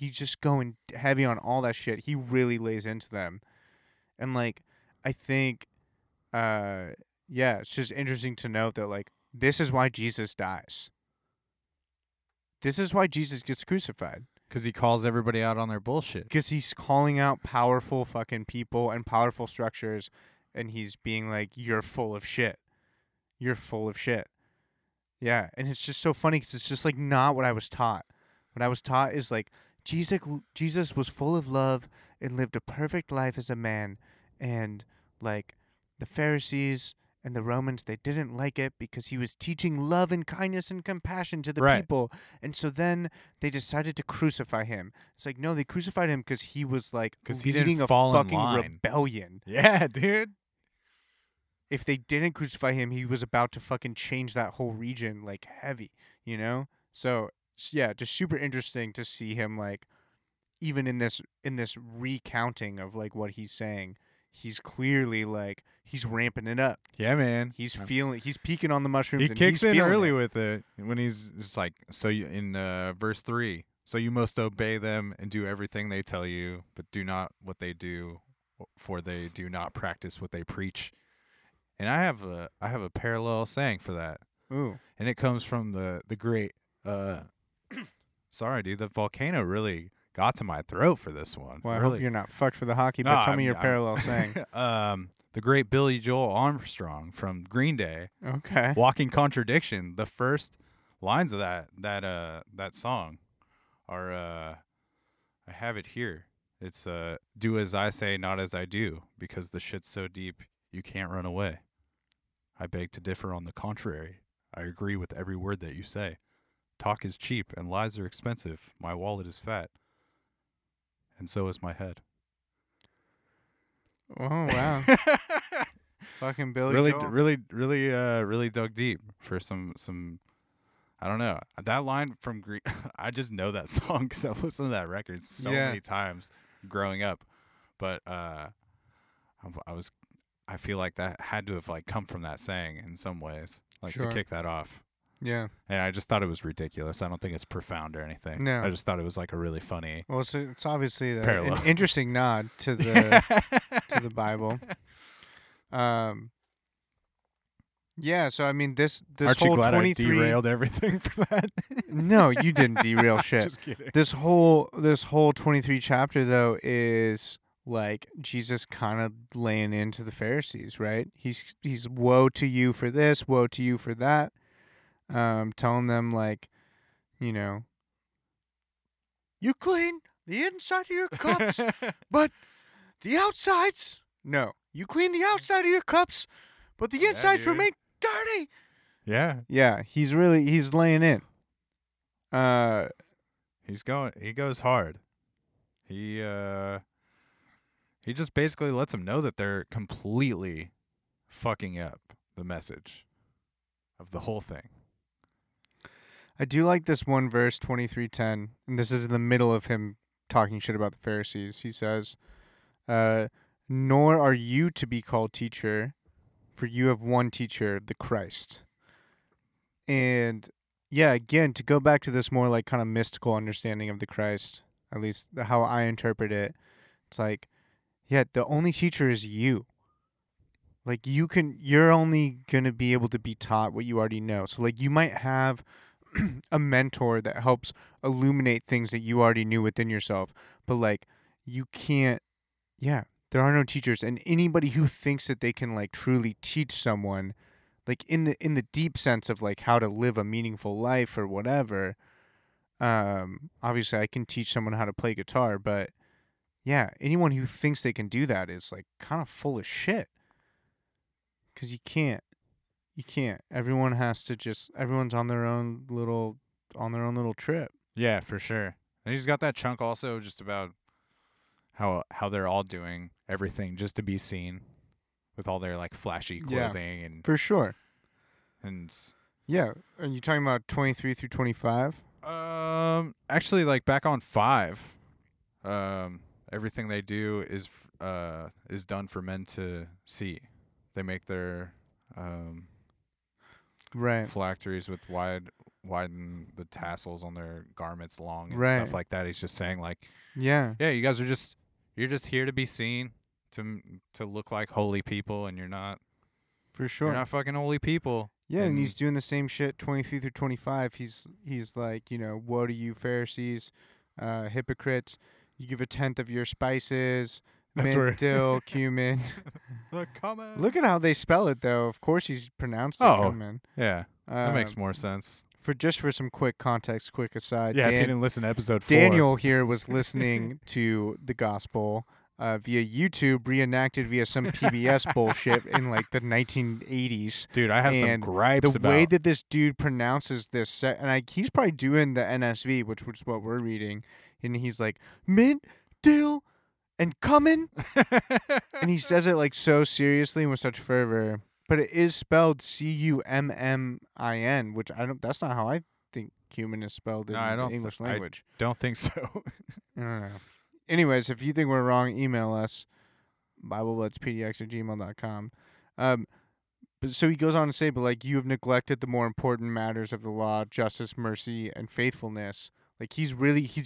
he's just going heavy on all that shit. He really lays into them. And, like, I think, yeah, it's just interesting to note that, like, this is why Jesus dies. This is why Jesus gets crucified. Because he calls everybody out on their bullshit. Because he's calling out powerful fucking people and powerful structures, and he's being like, you're full of shit. You're full of shit. Yeah, and it's just so funny because it's just, like, not what I was taught. What I was taught is, like, Jesus was full of love and lived a perfect life as a man. And, like, the Pharisees and the Romans, they didn't like it because he was teaching love and kindness and compassion to the people. And so then they decided to crucify him. It's like, no, they crucified him because he was, like, leading a fucking rebellion. Yeah, dude. If they didn't crucify him, he was about to fucking change that whole region, like, heavy, you know? So, yeah, just super interesting to see him, like, even in this recounting of, like, what he's saying, he's clearly, like, he's ramping it up. Yeah, man. He's peaking on the mushrooms. He kicks in early with it when he's just like, so in verse 3, so you must obey them and do everything they tell you, but do not what they do, for they do not practice what they preach. And I have a parallel saying for that. Ooh. And it comes from the great, sorry, dude, the volcano really got to my throat for this one. Well, I hope you're not fucked for the hockey, but tell me your parallel saying. The great Billy Joel Armstrong from Green Day. Okay. Walking Contradiction. The first lines of that song are, I have it here. It's, do as I say, not as I do, because the shit's so deep you can't run away. I beg to differ on the contrary. I agree with every word that you say. Talk is cheap and lies are expensive. My wallet is fat. And so is my head. Oh, wow. Fucking Billy really, Joel. Really dug deep for some, I don't know. That line from Green, I just know that song because I've listened to that record so many times growing up. But I feel like that had to have, like, come from that saying in some ways, like, to kick that off. Yeah. And I just thought it was ridiculous. I don't think it's profound or anything. No. I just thought it was, like, a really funny parallel. Well, so it's obviously an interesting nod to the to the Bible. Yeah, so, I mean, this Aren't whole 23... Aren't you glad I derailed everything for that? No, you didn't derail shit. Just kidding. This whole 23 chapter, though, is, like, Jesus kind of laying into the Pharisees, right? He's woe to you for this, woe to you for that. Telling them, like, you know, you clean the inside of your cups, but the outsides, no. You clean the outside of your cups, but the insides remain dirty. Yeah. Yeah, he's laying in. He goes hard. He just basically lets them know that they're completely fucking up the message of the whole thing. I do like this one verse, 23:10, and this is in the middle of him talking shit about the Pharisees. He says, nor are you to be called teacher, for you have one teacher, the Christ. And yeah, again, to go back to this more like kind of mystical understanding of the Christ, at least how I interpret it, it's like, yeah, the only teacher is you. Like you're only going to be able to be taught what you already know. So like you might have a mentor that helps illuminate things that you already knew within yourself, but like you can't, yeah, there are no teachers. And anybody who thinks that they can like truly teach someone, like in the deep sense of like how to live a meaningful life or whatever, obviously I can teach someone how to play guitar, but yeah, anyone who thinks they can do that is like kind of full of shit. Because you can't. Everyone has to just, everyone's on their own little trip. Yeah, for sure. And he's got that chunk also just about how they're all doing everything just to be seen with all their like flashy clothing. Yeah, and for sure. And yeah, are you talking about 23 through 25? Actually, like back on 5, everything they do is done for men to see. They make their phylacteries with widen the tassels on their garments long and stuff like that. He's just saying like, yeah, you guys are just, you're just here to be seen, to look like holy people, and you're not, for sure, you're not fucking holy people. Yeah, and he's doing the same shit 23 through 25. He's like, you know, woe to you Pharisees, hypocrites! You give a tenth of your spices. That's Mint, cumin. The cumin. Look at how they spell it, though. Of course, he's pronounced it cumin. Yeah, that makes more sense. For some quick context, quick aside. Yeah, if you didn't listen to episode 4, Daniel here was listening to the gospel via YouTube, reenacted via some PBS bullshit in like the 1980s. Dude, I have some gripes about the way that this dude pronounces this, he's probably doing the NSV, which is what we're reading, and he's like mint, dill. And cumin, and he says it like so seriously and with such fervor, but it is spelled cummin, which I don't. That's not how I think cumin is spelled in the English language. I don't think so. I don't know. Anyways, if you think we're wrong, email us BibleBudsPDX@gmail.com. But so he goes on to say, but like you have neglected the more important matters of the law, justice, mercy, and faithfulness. Like he's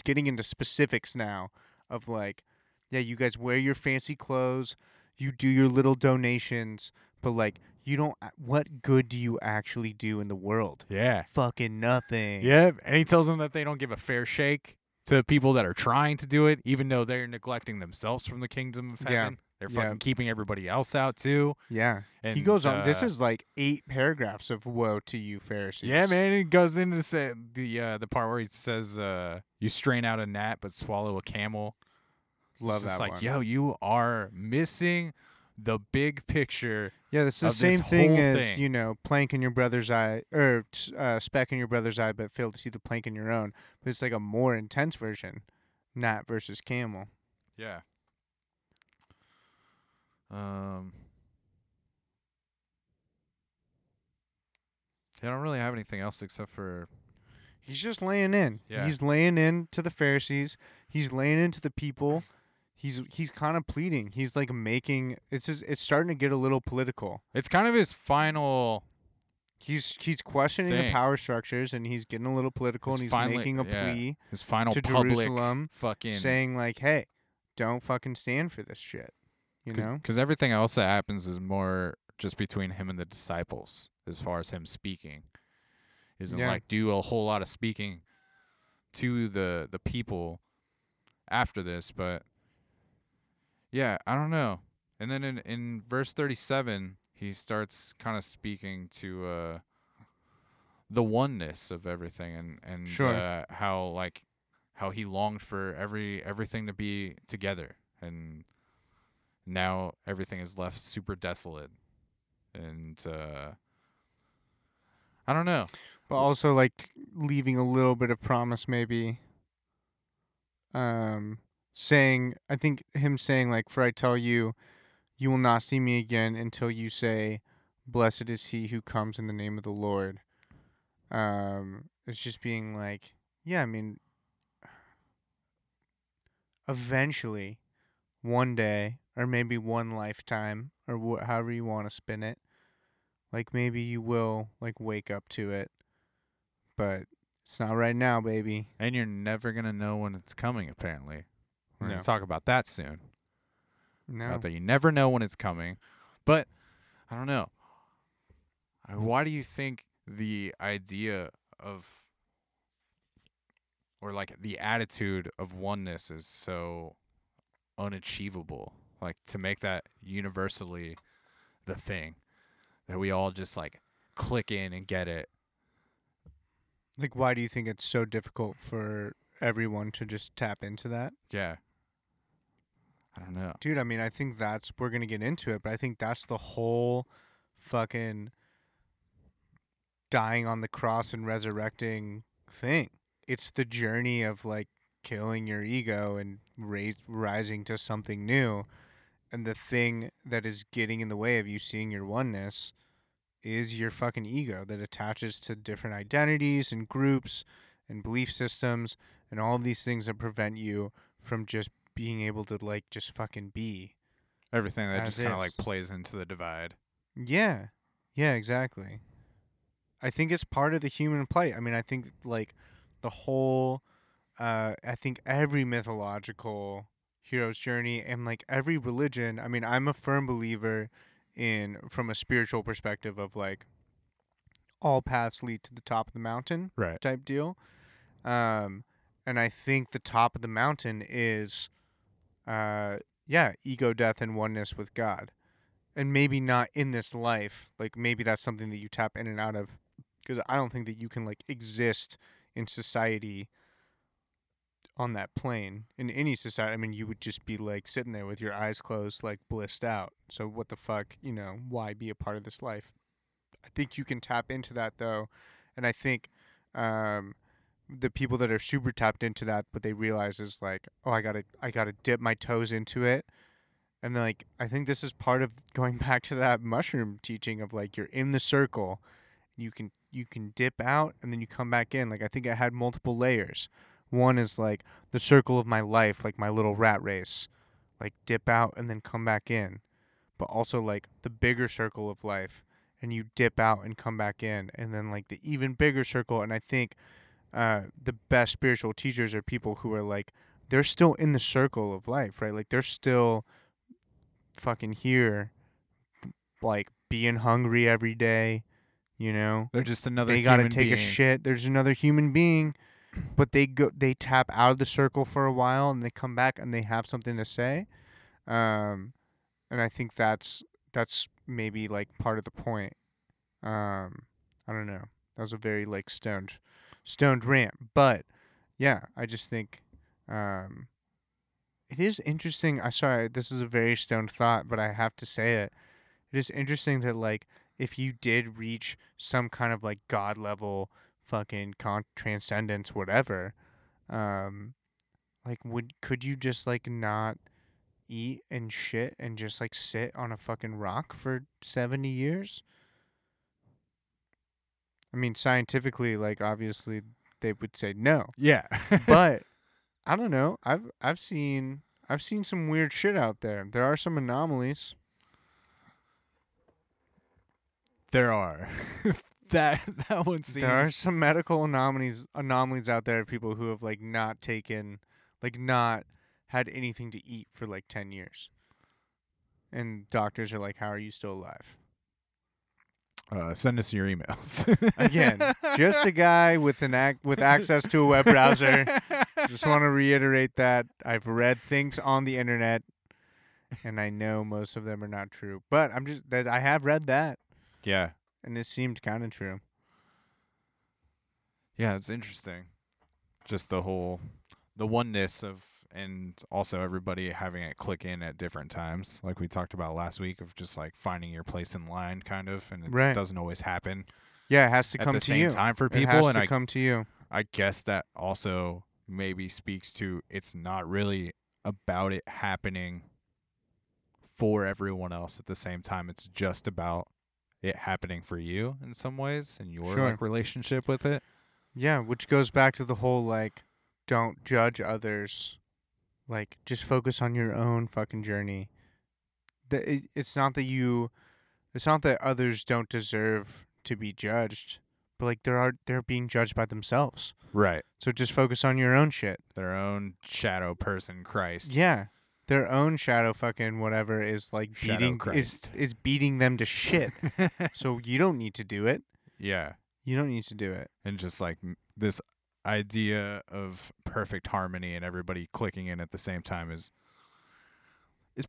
getting into specifics now of like. Yeah, you guys wear your fancy clothes, you do your little donations, but like, you don't. What good do you actually do in the world? Yeah, fucking nothing. Yeah, and he tells them that they don't give a fair shake to people that are trying to do it, even though they're neglecting themselves from the kingdom of heaven. Yeah. They're fucking keeping everybody else out too. Yeah, and he goes on. This is like 8 paragraphs of woe to you Pharisees. Yeah, man, it goes into the part where he says, "You strain out a gnat but swallow a camel." Love that one. It's like, yo, you are missing the big picture. Yeah, it's the same thing as, you know, plank in your brother's eye, or speck in your brother's eye, but fail to see the plank in your own. But it's like a more intense version, gnat versus camel. Yeah. I don't really have anything else except for... He's just laying in. Yeah. He's laying in to the Pharisees. He's laying into the people. He's kind of pleading. He's like making it's starting to get a little political. It's kind of his final. He's questioning the power structures, and he's getting a little political, and he's finally making a plea. His final to public Jerusalem, fucking saying like, "Hey, don't fucking stand for this shit," you know? Because everything else that happens is more just between him and the disciples, as far as him speaking. Isn't like do a whole lot of speaking to the people after this, but yeah, I don't know. And then in verse 37, he starts kind of speaking to the oneness of everything and how he longed for everything to be together, and now everything is left super desolate, and I don't know. But also, like, leaving a little bit of promise, maybe. Him saying, like, for I tell you, you will not see me again until you say, blessed is he who comes in the name of the Lord. It's just being like, yeah, I mean, eventually, one day, or maybe one lifetime, or however you want to spin it, Like, maybe you will, like, wake up to it. But it's not right now, baby. And you're never going to know when it's coming, apparently. We're going to talk about that soon. No. About that you never know when it's coming. But, I don't know. Why do you think the idea of, or, like, the attitude of oneness is so unachievable? Like, to make that universally the thing. That we all just, like, click in and get it. Like, why do you think it's so difficult for everyone to just tap into that? Yeah. I don't know. Dude, I mean, I think that's... We're going to get into it, but I think that's the whole fucking dying on the cross and resurrecting thing. It's the journey of, like, killing your ego and rising to something new. And the thing that is getting in the way of you seeing your oneness is your fucking ego that attaches to different identities and groups and belief systems and all of these things that prevent you from just being able to, like, just fucking be. Everything that just kind of, like, plays into the divide. Yeah. Yeah, exactly. I think it's part of the human plight. I mean, I think, like, the whole, I think every mythological hero's journey and, like, every religion. I mean, I'm a firm believer in, from a spiritual perspective, of, like, all paths lead to the top of the mountain, right, type deal. And I think the top of the mountain is, ego death and oneness with God. And maybe not in this life. Like, maybe that's something that you tap in and out of, because I don't think that you can, like, exist in society on that plane, in any society. I mean, you would just be, like, sitting there with your eyes closed, like, blissed out. So what the fuck, you know, why be a part of this life? I think you can tap into that, though. And I think the people that are super tapped into that, but they realize is, like, oh, I gotta dip my toes into it. And, like, I think this is part of going back to that mushroom teaching of, like, you're in the circle, you can dip out and then you come back in. Like, I think I had multiple layers. One is, like, the circle of my life, like my little rat race, like, dip out and then come back in. But also, like, the bigger circle of life, and you dip out and come back in, and then, like, the even bigger circle. And I think the best spiritual teachers are people who are, like, they're still in the circle of life, right? Like, they're still fucking here, like, being hungry every day, you know? They're just another human being. They gotta take a shit. There's another human being. But they tap out of the circle for a while, and they come back, and they have something to say. And I think that's maybe, like, part of the point. I don't know. That was a very, like, stoned rant. But yeah, I just think it is interesting. I'm sorry, this is a very stoned thought, but I have to say it. It is interesting that, like, if you did reach some kind of, like, God level fucking transcendence, whatever, like, could you just, like, not eat and shit and just, like, sit on a fucking rock for 70 years? I mean, scientifically, like, obviously they would say no. Yeah. But I don't know. I've seen some weird shit out there. There are some anomalies. There are. That one seems... There are some medical anomalies out there of people who have, like, not taken, like, not had anything to eat for, like, 10 years. And doctors are like, how are you still alive? Send us your emails. Again, just a guy with access to a web browser. Just want to reiterate that. I've read things on the internet, and I know most of them are not true. But I have read that. Yeah. And it seemed kind of true. Yeah, it's interesting. Just the oneness of, and also everybody having it click in at different times, like we talked about last week, of just, like, finding your place in line, kind of, and it doesn't always happen. Yeah, it has to come to you. At the same time for people. It has to come to you. I guess that also maybe speaks to, it's not really about it happening for everyone else at the same time. It's just about it happening for you in some ways and your like, relationship with it. Yeah, which goes back to the whole, like, don't judge others. Like, just focus on your own fucking journey. It's not that you It's not that others don't deserve to be judged, but like they're being judged by themselves. Right. So just focus on your own shit. Their own shadow person, Christ. Yeah. Their own shadow fucking whatever is like beating is beating them to shit. So you don't need to do it. Yeah. You don't need to do it. And just like this idea of perfect harmony and everybody clicking in at the same time is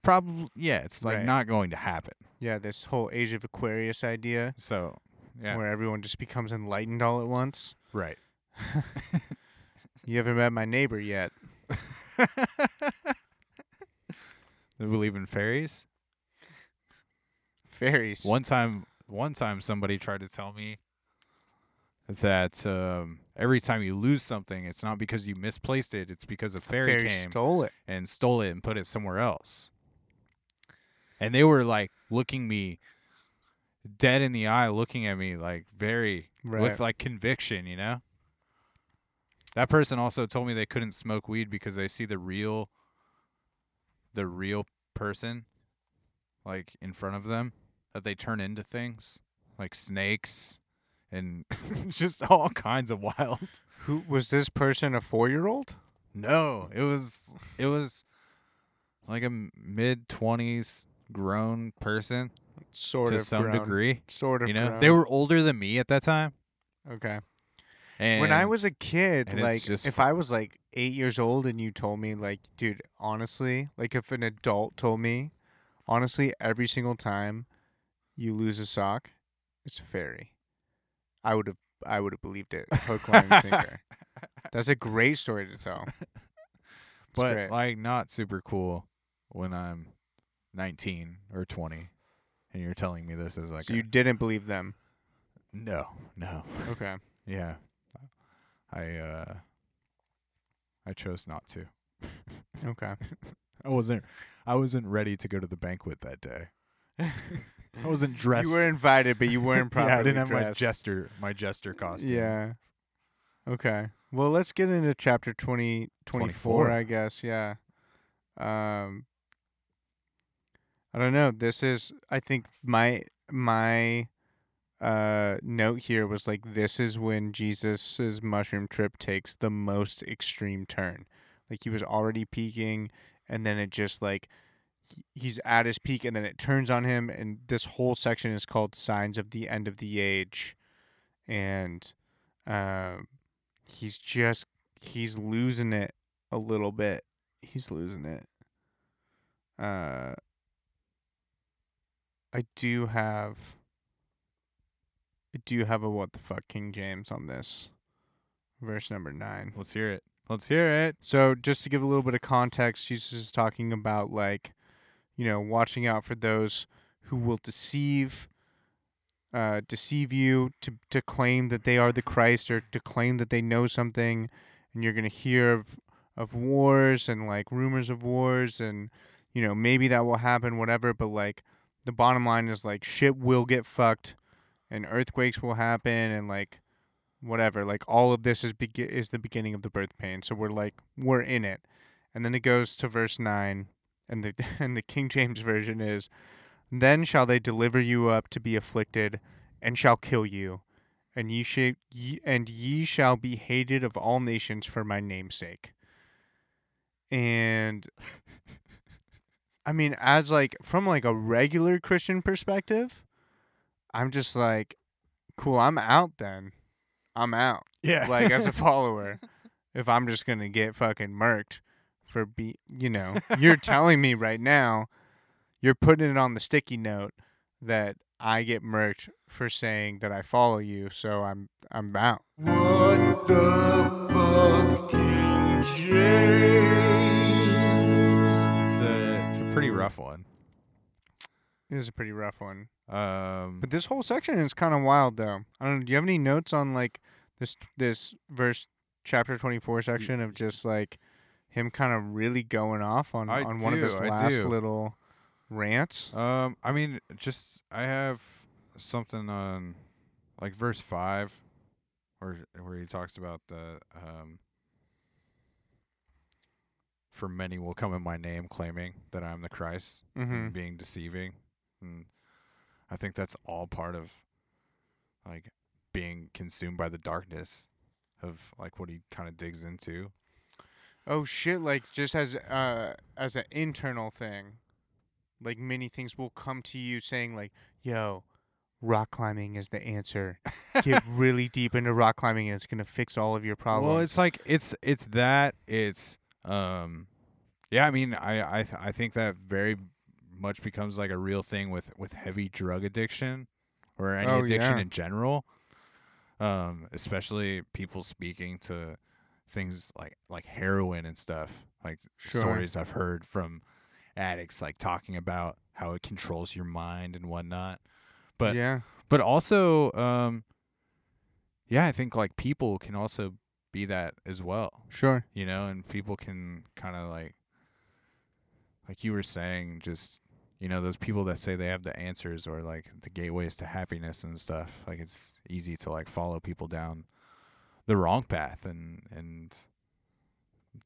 probably, yeah, it's like not going to happen. Yeah, this whole Age of Aquarius idea. So, yeah. Where everyone just becomes enlightened all at once. Right. You haven't met my neighbor yet. They believe in fairies? Fairies. One time somebody tried to tell me that every time you lose something, it's not because you misplaced it. It's because a fairy came and stole it and put it somewhere else. And they were like looking me dead in the eye, looking at me like very with like conviction, you know? That person also told me they couldn't smoke weed because they see the real person like in front of them, that they turn into things like snakes and just all kinds of wild. Who was this person? A 4-year-old? No, it was like a mid-20s grown person, sort of, to some degree. Sort of, you know, grown. They were older than me at that time. Okay. And when I was a kid, like if I was like 8 years old and you told me like, dude, honestly, like if an adult told me, honestly, every single time you lose a sock, it's a fairy, I would have believed it. Hook, line, and sinker. That's a great story to tell. But like not super cool when I'm 19 or 20 and you're telling me this is like, so you didn't believe them. No. Okay. Yeah. I chose not to. Okay. I wasn't ready to go to the banquet that day. I wasn't dressed. You were invited, but you weren't properly dressed. Yeah, I didn't have my jester costume. Yeah. Okay. Well, let's get into chapter 24, I guess. Yeah. I don't know. This is, I think my note here was like, this is when Jesus's mushroom trip takes the most extreme turn. Like he was already peaking, and then it just like, he's at his peak and then it turns on him, and this whole section is called Signs of the End of the Age, and he's losing it a little bit. He's losing it. I do have a what the fuck King James on this. Verse number 9. Let's hear it. So just to give a little bit of context, Jesus is talking about like, you know, watching out for those who will deceive you to claim that they are the Christ or to claim that they know something, and you're going to hear of wars and like rumors of wars, and you know, maybe that will happen, whatever, but like the bottom line is like shit will get fucked and earthquakes will happen and like whatever, like all of this is the beginning of the birth pain. So we're in it. And then it goes to verse 9. And the King James Version is, then shall they deliver you up to be afflicted, and shall kill you, and ye shall be hated of all nations for my name's sake. And I mean, as like from like a regular Christian perspective, I'm just like, cool, I'm out then. I'm out. Yeah. Like as a follower, if I'm just gonna get fucking murked. You know, you're telling me right now, you're putting it on the sticky note that I get murked for saying that I follow you, so I'm out. What the fuck, King James? It's a pretty rough one. It is a pretty rough one. But this whole section is kind of wild, though. I don't know. Do you have any notes on like this verse, chapter 24 section of just like him kind of really going off on one of his last little rants? I mean, just I have something on like verse 5 where he talks about the for many will come in my name claiming that I'm the Christ, mm-hmm. and being deceiving. And I I think that's all part of like being consumed by the darkness of like what he kind of digs into. Oh shit, like just as an internal thing, like many things will come to you saying like, yo, rock climbing is the answer. Get really deep into rock climbing and it's going to fix all of your problems. Well, it's like it's that it's yeah, I mean, I think that very much becomes like a real thing with heavy drug addiction or any addiction in general. Especially people speaking to things like heroin and stuff, like stories I've heard from addicts, like talking about how it controls your mind and whatnot. But but also, I think like people can also be that as well. Sure. You know, and people can kind of like you were saying, just, you know, those people that say they have the answers or like the gateways to happiness and stuff. Like it's easy to like follow people down the wrong path and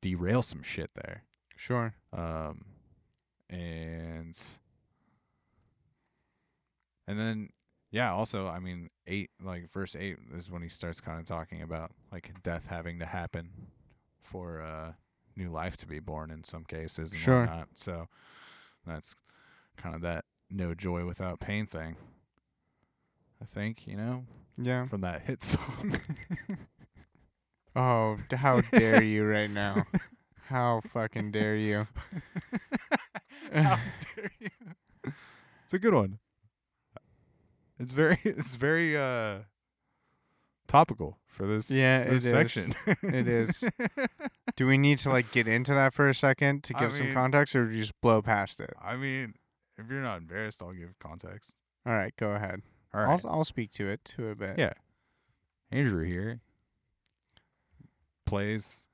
derail some shit there. Sure. And then, yeah, also, I mean, verse 8 is when he starts kind of talking about, like, death having to happen for new life to be born in some cases and whatnot. So that's kind of that no joy without pain thing, I think, you know? Yeah. From that hit song. Oh, how dare you right now. How fucking dare you. How dare you. It's a good one. It's very topical for this. Yeah, this section. It is. Do we need to like get into that for a second to give some context, or just blow past it? I mean, if you're not embarrassed, I'll give context. All right, go ahead. All right, I'll speak to it a bit. Yeah, Andrew here plays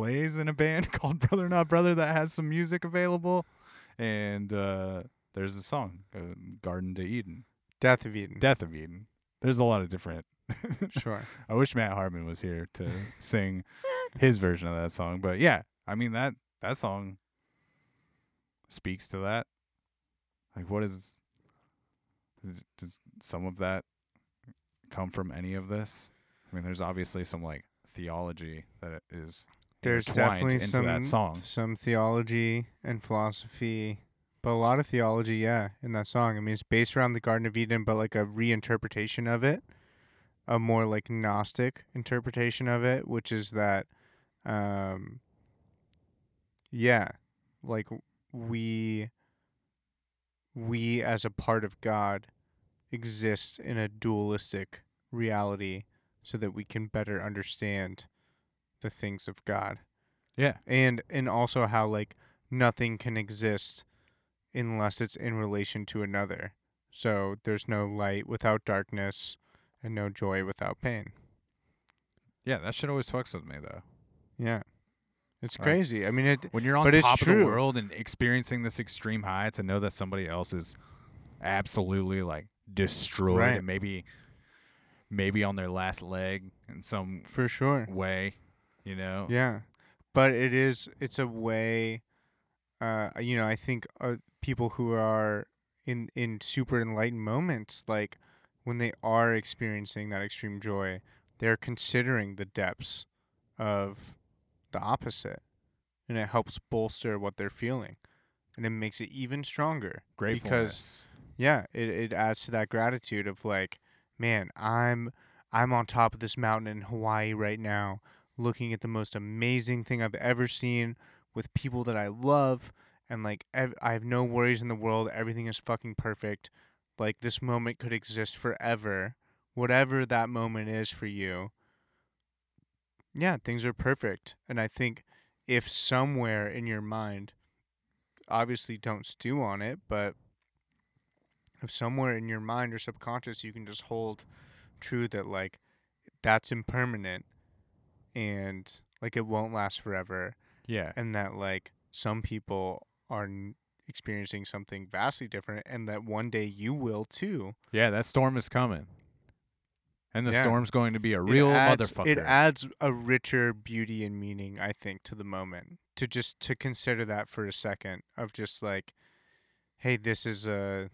in a band called Brother Not Brother that has some music available, and there's a song, "Garden to Eden." Death of Eden. There's a lot of different. Sure. I wish Matt Hartman was here to sing his version of that song. But yeah, I mean, that song speaks to that. Like, what is. Does some of that come from any of this? I mean, there's obviously some, like, theology that is. There's definitely into that song. Some theology and philosophy. But a lot of theology, yeah, in that song. I mean, it's based around the Garden of Eden, but like a reinterpretation of it, a more like Gnostic interpretation of it, which is that, like we as a part of God exist in a dualistic reality so that we can better understand the things of God. Yeah. And also how like nothing can exist unless it's in relation to another. So there's no light without darkness and no joy without pain. Yeah, that shit always fucks with me, though. Yeah. It's crazy. I mean, when you're on top of the world and experiencing this extreme high, to know that somebody else is absolutely, like, destroyed and maybe on their last leg in some way, you know? Yeah. But it's a way... you know, I think people who are in super enlightened moments, like when they are experiencing that extreme joy, they're considering the depths of the opposite, and it helps bolster what they're feeling, and it makes it even stronger. Gratefulness. Because, yeah, it adds to that gratitude of like, man, I'm on top of this mountain in Hawaii right now, looking at the most amazing thing I've ever seen, with people that I love, and like I have no worries in the world. Everything is fucking perfect. Like this moment could exist forever, whatever that moment is for you. Yeah, things are perfect. And I think if somewhere in your mind, obviously don't stew on it, but if somewhere in your mind or subconscious you can just hold true that like that's impermanent and like it won't last forever. Yeah. And that, like, some people are experiencing something vastly different, and that one day you will, too. Yeah, that storm is coming. And the storm's going to be a real motherfucker. It adds a richer beauty and meaning, I think, to the moment. To consider that for a second of just, like, hey, this is a,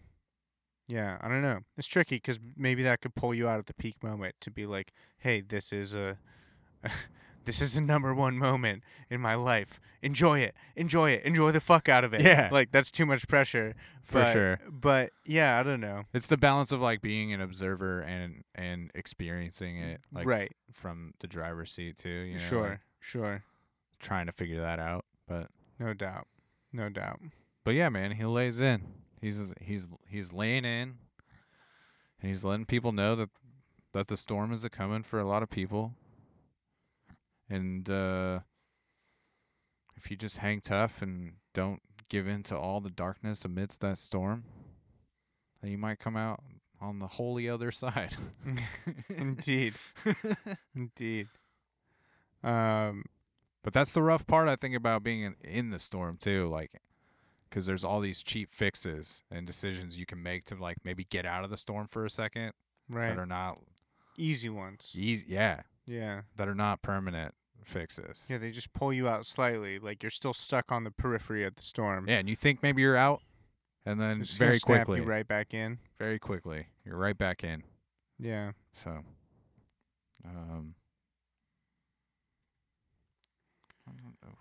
Yeah, I don't know. It's tricky because maybe that could pull you out at the peak moment to be like, hey, this is a number one moment in my life. Enjoy it. Enjoy it. Enjoy the fuck out of it. Yeah. Like, that's too much pressure. For sure. But, yeah, I don't know. It's the balance of, like, being an observer and experiencing it, like, right. From the driver's seat, too. You know, sure, like, sure. Trying to figure that out, but... No doubt. But, yeah, man, he lays in. He's laying in, and he's letting people know that the storm is a-coming for a lot of people. And if you just hang tough and don't give in to all the darkness amidst that storm, then you might come out on the wholly other side. Indeed. But that's the rough part, I think, about being in the storm, too. Like, because there's all these cheap fixes and decisions you can make to, like, maybe get out of the storm for a second. Right. That are not... Easy ones. Yeah. Yeah. That are not permanent fixes. Yeah, they just pull you out slightly. Like, you're still stuck on the periphery of the storm. Yeah, and you think maybe you're out, and then it's very quickly. Snap you right back in. Very quickly. You're right back in. Yeah. So.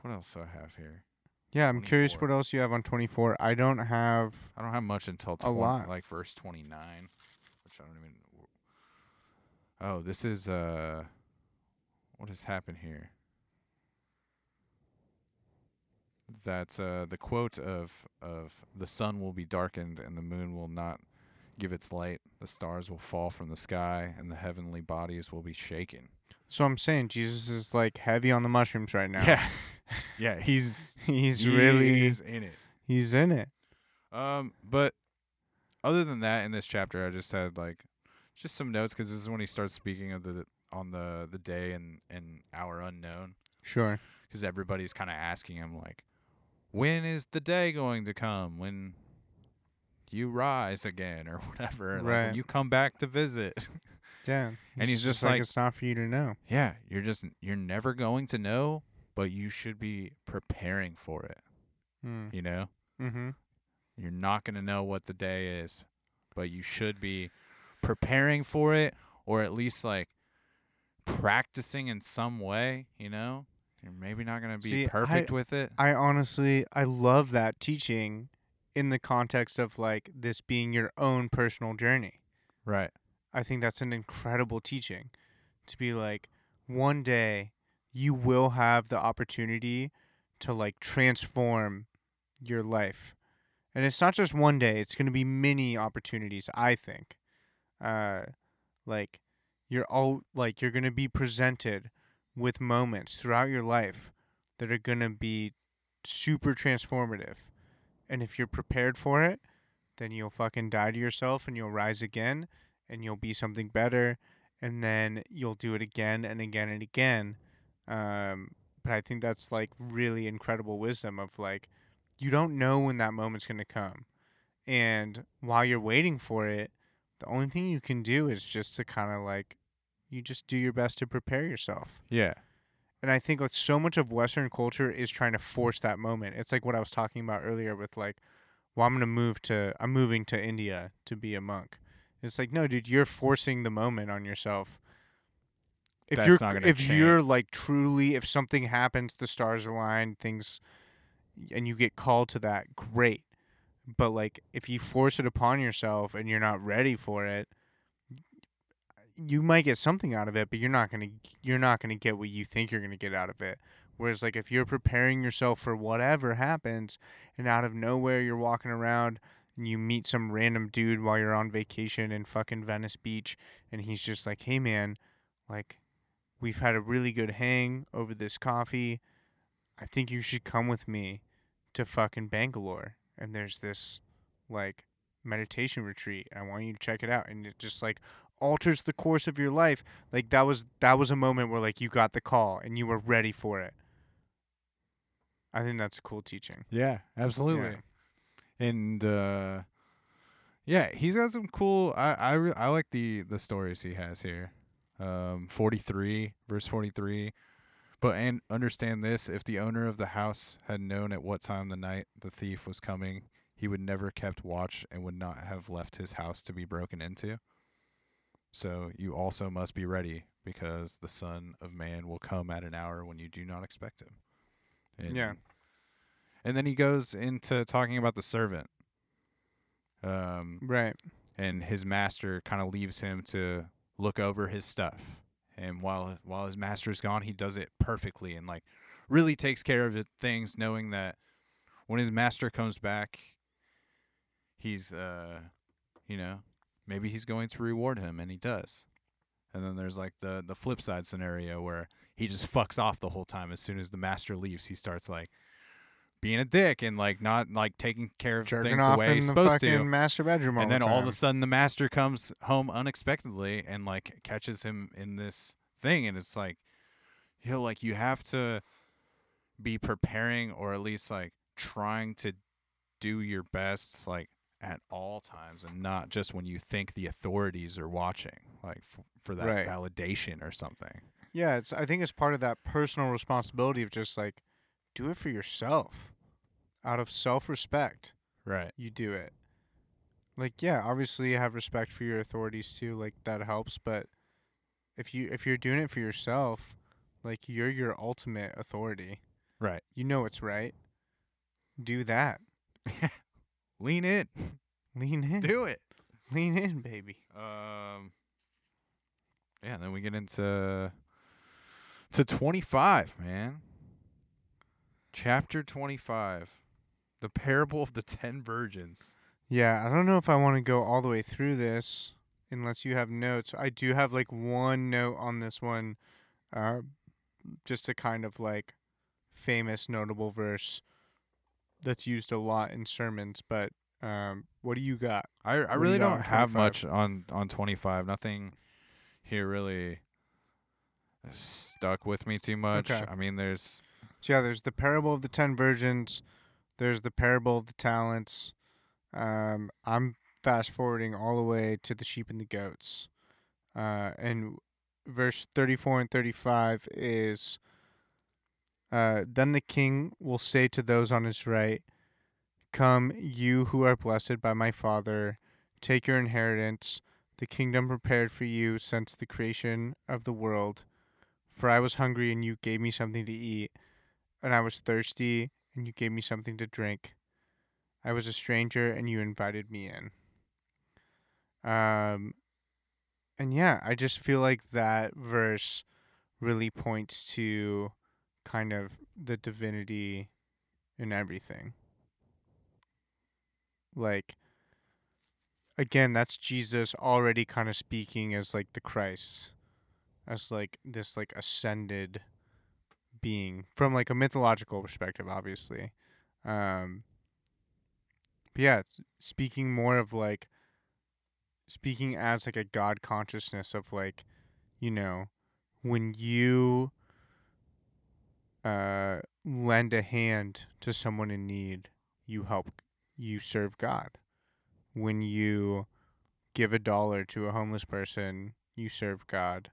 What else do I have here? Yeah, I'm 24. Curious what else you have on 24. I don't have much until verse 29, which I don't even. Oh, this is what has happened here? That's the quote of the sun will be darkened and the moon will not give its light. The stars will fall from the sky and the heavenly bodies will be shaken. So I'm saying Jesus is, like, heavy on the mushrooms right now. Yeah. Yeah, he's really in it. He's in it. But other than that, in this chapter, I just had, like, just some notes because this is when he starts speaking of the day and hour unknown. Sure. Because everybody's kind of asking him, like, when is the day going to come? When you rise again or whatever. Right. Like, when you come back to visit. Yeah. And he's just like, it's not for you to know. Yeah. You're never going to know, but you should be preparing for it. Mm. You know? Mm-hmm. You're not going to know what the day is, but you should be preparing for it, or at least, like, practicing in some way, you know? You're maybe not going to be perfect with it. I honestly love that teaching in the context of, like, this being your own personal journey. Right. I think that's an incredible teaching, to be like, one day you will have the opportunity to, like, transform your life. And it's not just one day. It's going to be many opportunities, I think. Like, you're going to be presented with moments throughout your life that are going to be super transformative. And if you're prepared for it, then you'll fucking die to yourself and you'll rise again. And you'll be something better, and then you'll do it again and again and again. But I think that's, like, really incredible wisdom of, like, you don't know when that moment's going to come. And while you're waiting for it, the only thing you can do is just to kind of, like, you just do your best to prepare yourself. Yeah. And I think, like, so much of Western culture is trying to force that moment. It's like what I was talking about earlier with, like, well, I'm moving to India to be a monk. It's like, no, dude, you're forcing the moment on yourself. If you're like, truly, if something happens, the stars align, things, and you get called to that, great. But, like, if you force it upon yourself and you're not ready for it, you might get something out of it, but you're not gonna get what you think you're gonna get out of it. Whereas, like, if you're preparing yourself for whatever happens, and out of nowhere you're walking around. And you meet some random dude while you're on vacation in fucking Venice Beach, and he's just like, hey, man, like, we've had a really good hang over this coffee. I think you should come with me to fucking Bangalore. And there's this, like, meditation retreat. I want you to check it out. And it just, like, alters the course of your life. Like, that was a moment where, like, you got the call and you were ready for it. I think that's a cool teaching. Yeah, absolutely. Yeah. And, yeah, he's got some cool... I like the stories he has here. 43, verse 43. But and understand this, if the owner of the house had known at what time the night the thief was coming, he would never kept watch and would not have left his house to be broken into. So you also must be ready, because the Son of Man will come at an hour when you do not expect him. And, yeah. And then he goes into talking about the servant. Right. And his master kind of leaves him to look over his stuff. And while his master's gone, he does it perfectly and like really takes care of things, knowing that when his master comes back, he's, you know, maybe he's going to reward him, and he does. And then there's like the flip side scenario where he just fucks off the whole time. As soon as the master leaves, he starts like being a dick and like not like taking care of things the way he's supposed to. Jerking off in the fucking master bedroom all the time. And then all of a sudden the master comes home unexpectedly and like catches him in this thing. And it's like, you know, like you have to be preparing, or at least like trying to do your best, like at all times, and not just when you think the authorities are watching, like for that right. validation or something. Yeah, it's. I think it's part of that personal responsibility of just like, do it for yourself, out of self-respect. Right. You do it. Like, yeah, obviously you have respect for your authorities too. Like that helps, but if you're doing it for yourself, like you're your ultimate authority. Right. You know it's right. Do that. Lean in. Lean in. Do it. Lean in, baby. Yeah, and then we get into 25, man. Chapter 25, the parable of the 10 virgins. Yeah, I don't know if I want to go all the way through this unless you have notes. I do have like one note on this one, just a kind of like famous, notable verse that's used a lot in sermons. But what do you got? I really don't have much on 25. Nothing here really stuck with me too much. Okay. I mean, there's... So, yeah, there's the parable of the 10 virgins. There's the parable of the talents. I'm fast-forwarding all the way to the sheep and the goats. And verse 34 and 35 is, Then the king will say to those on his right, Come, you who are blessed by my Father, take your inheritance, the kingdom prepared for you since the creation of the world. For I was hungry, and you gave me something to eat. And I was thirsty, and you gave me something to drink. I was a stranger, and you invited me in. And yeah, I just feel like that verse really points to kind of the divinity in everything. Like, again, that's Jesus already kind of speaking as like the Christ, as like this like ascended being from like a mythological perspective, obviously. But yeah, speaking more of like, speaking as like a God consciousness of like, you know, when you lend a hand to someone in need, you help, you serve God. When you give $1 to a homeless person, you serve God.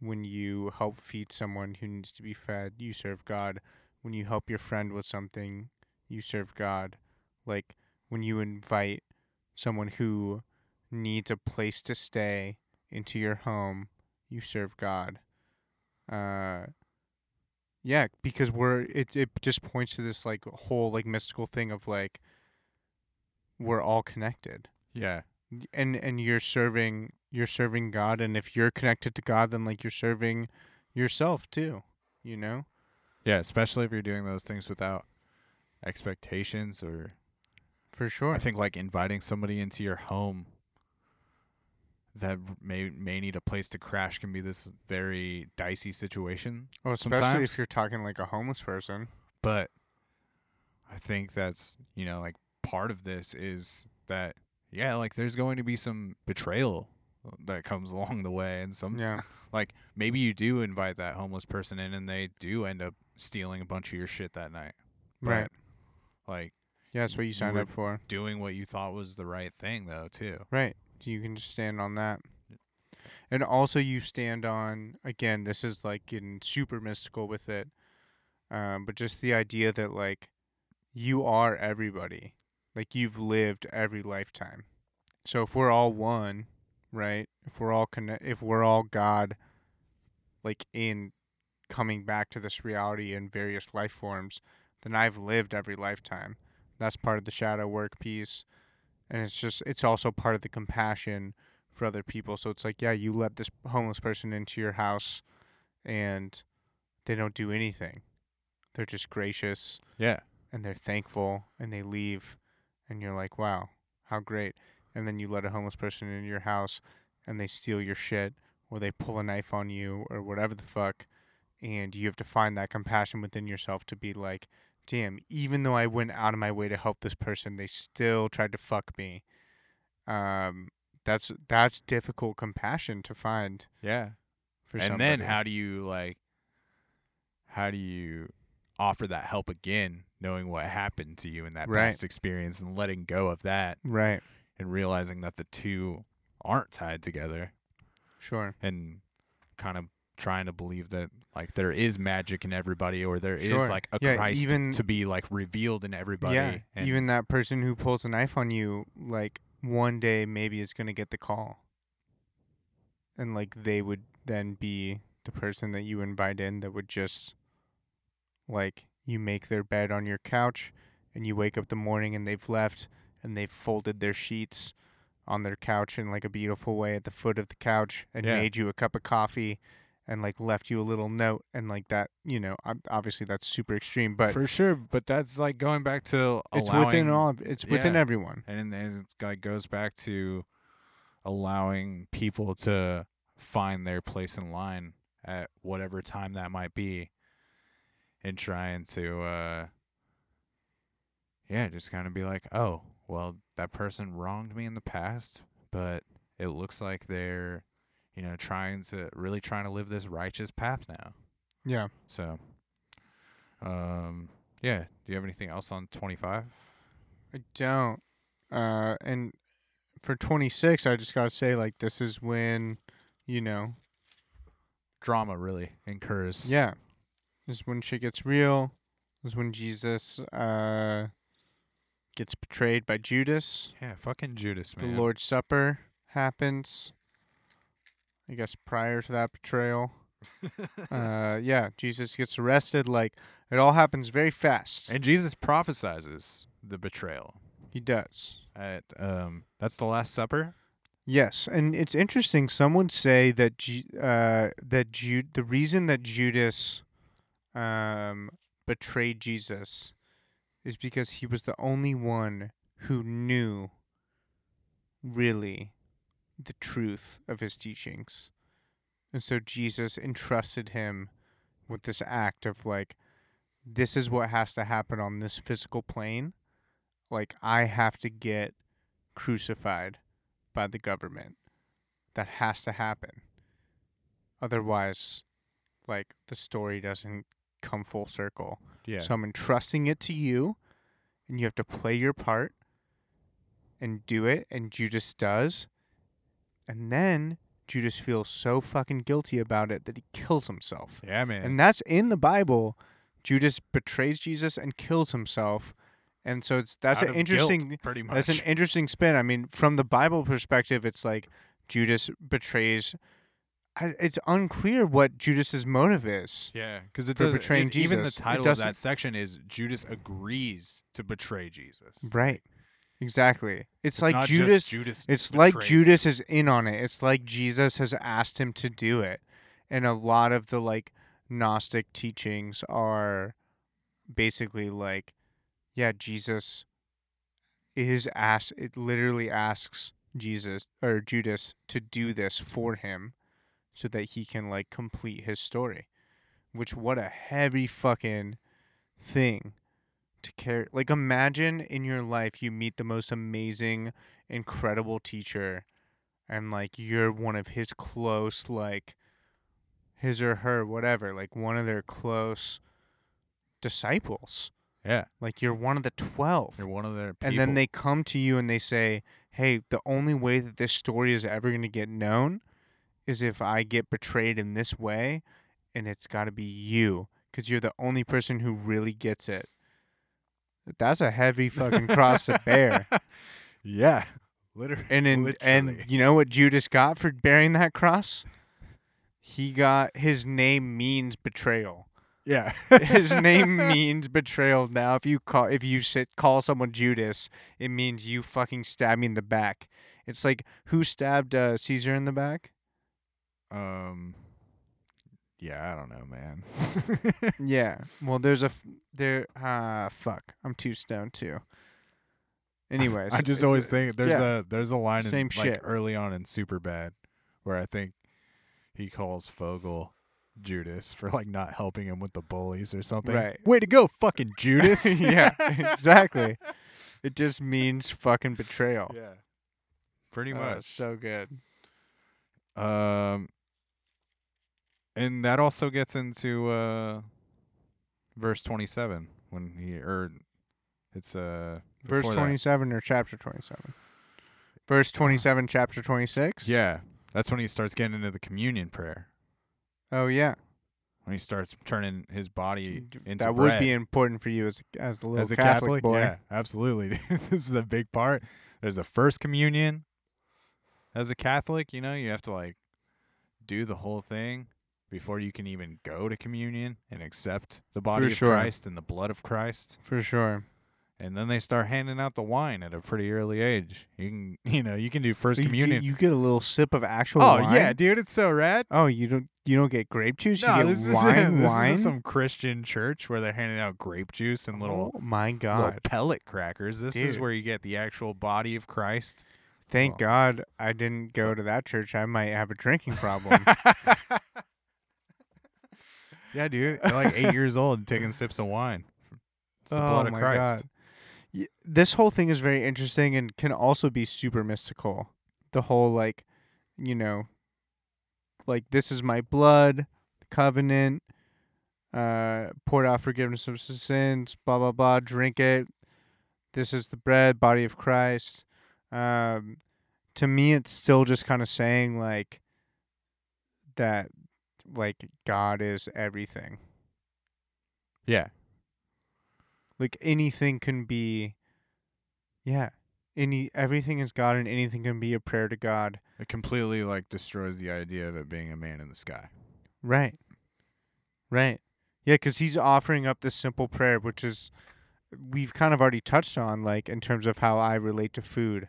When you help feed someone who needs to be fed, you serve God. When you help your friend with something, you serve God. Like, when you invite someone who needs a place to stay into your home, you serve God. Yeah, because it just points to this, like, whole, like, mystical thing of, like, we're all connected. Yeah. And you're serving God, and if you're connected to God, then like you're serving yourself too, you know? Yeah, especially if you're doing those things without expectations or... For sure. I think like inviting somebody into your home that may need a place to crash can be this very dicey situation. Oh, especially sometimes, if you're talking like a homeless person. But I think that's, you know, like part of this is that, yeah, like there's going to be some betrayal that comes along the way, and some like maybe you do invite that homeless person in and they do end up stealing a bunch of your shit that night, but, right? Like, yeah, that's what you signed up for, doing what you thought was the right thing though too, right? You can just stand on that. And also you stand on, again, this is like getting super mystical with it, but just the idea that like you are everybody, Like, you've lived every lifetime. So if we're all one, right? If we're all if we're all God, like, in coming back to this reality in various life forms, then I've lived every lifetime. That's part of the shadow work piece. And it's just, it's also part of the compassion for other people. So it's like, yeah, you let this homeless person into your house and they don't do anything. They're just gracious. Yeah. And they're thankful and they leave. And you're like, wow, how great. And then you let a homeless person into your house and they steal your shit or they pull a knife on you or whatever the fuck. And you have to find that compassion within yourself to be like, damn, even though I went out of my way to help this person, they still tried to fuck me. That's difficult compassion to find. Yeah. For and somebody. Then how do you offer that help again, knowing what happened to you in that right. past experience and letting go of that. Right. And realizing that the two aren't tied together. Sure. And kind of trying to believe that, like, there is magic in everybody, or there sure. is, like, a yeah, Christ even, to be, like, revealed in everybody. Yeah, and even that person who pulls a knife on you, like, one day maybe is going to get the call. And, like, they would then be the person that you invite in that would just, like, you make their bed on your couch, and you wake up the morning and they've left, and they've folded their sheets on their couch in, like, a beautiful way at the foot of the couch and yeah. made you a cup of coffee and, like, left you a little note, and, like, that, you know, obviously that's super extreme, but for sure, but that's, like, going back to allowing, it's within yeah. everyone. And then it, like, goes back to allowing people to find their place in line at whatever time that might be, and trying to, just kind of be like, oh, well, that person wronged me in the past, but it looks like they're, you know, trying to live this righteous path now. Yeah. So, do you have anything else on 25? I don't. And for 26, I just got to say, like, this is when, you know, drama really incurs. Yeah. This is when shit gets real. This is when Jesus, gets betrayed by Judas. Yeah, fucking Judas, man. The Lord's Supper happens. I guess prior to that betrayal. Jesus gets arrested. Like, it all happens very fast. And Jesus prophesizes the betrayal. He does. At that's the Last Supper? Yes, and it's interesting. Some would say that the reason that Judas betrayed Jesus is because he was the only one who knew really the truth of his teachings. And so Jesus entrusted him with this act of, like, this is what has to happen on this physical plane. Like, I have to get crucified by the government. That has to happen. Otherwise, like, the story doesn't come full circle. Yeah. So I'm entrusting it to you, and you have to play your part and do it, and Judas does. And then Judas feels so fucking guilty about it that he kills himself. Yeah, man. And that's in the Bible. Judas betrays Jesus and kills himself. And so that's an interesting guilt, pretty much. That's an interesting spin. I mean, from the Bible perspective, it's like Judas betrays. It's unclear what Judas's motive is. Yeah, because it doesn't betraying Jesus. Even the title of that section is Judas agrees to betray Jesus. Right. Exactly. It's like Judas. It's like Judas is in on it. It's like Jesus has asked him to do it. And a lot of the, like, Gnostic teachings are basically like, yeah, Jesus is asked. It literally asks Jesus or Judas to do this for him, so that he can, like, complete his story. Which, what a heavy fucking thing to carry. Like, imagine in your life you meet the most amazing, incredible teacher, and, like, you're one of his close, like, his or her, whatever, like, one of their close disciples. Yeah. Like, you're one of the 12. You're one of their people. And then they come to you and they say, hey, the only way that this story is ever going to get known is if I get betrayed in this way, and it's got to be you, because you're the only person who really gets it. That's a heavy fucking cross to bear. Yeah. Literally. And you know what Judas got for bearing that cross? He got, his name means betrayal. Yeah. His name means betrayal now. If you call someone Judas, it means you fucking stab me in the back. It's like, who stabbed Caesar in the back? Yeah, I don't know, man. Yeah. Well, fuck. I'm too stoned too. Anyways. I just always think there's a line in, like, early on in Superbad where I think he calls Fogel Judas for, like, not helping him with the bullies or something. Right. Way to go, fucking Judas. Yeah, exactly. It just means fucking betrayal. Yeah. Pretty much. So good. And that also gets into verse 27 when he, or it's verse 27 that. Or chapter 27. Verse 27, chapter 26. Yeah, that's when he starts getting into the communion prayer. Oh yeah, when he starts turning his body into that bread. Would be important for you as a Catholic boy. Yeah, absolutely. This is a big part. There's a first communion. As a Catholic, you know, you have to, like, do the whole thing before you can even go to communion and accept the body of Christ and the blood of Christ. For sure. And then they start handing out the wine at a pretty early age. You can do first communion. You get a little sip of actual wine. Oh yeah, dude, it's so rad. Oh, you don't get grape juice. No, you get wine. This is some Christian church where they're handing out grape juice and little, oh my God, little pellet crackers. This is where you get the actual body of Christ. Thank God I didn't go to that church. I might have a drinking problem. Yeah, dude, you're like 8 years old, taking sips of wine. It's the blood of Christ. God. This whole thing is very interesting and can also be super mystical. The whole, like, you know, like, this is my blood, covenant, poured out forgiveness of sins, blah, blah, blah, drink it. This is the bread, body of Christ. To me, it's still just kind of saying, like, that, like, God is everything. Yeah. Like, anything can be, yeah, everything is God, and anything can be a prayer to God. It completely, like, destroys the idea of it being a man in the sky. Right. Right. Yeah, because he's offering up this simple prayer, which is, we've kind of already touched on, like, in terms of how I relate to food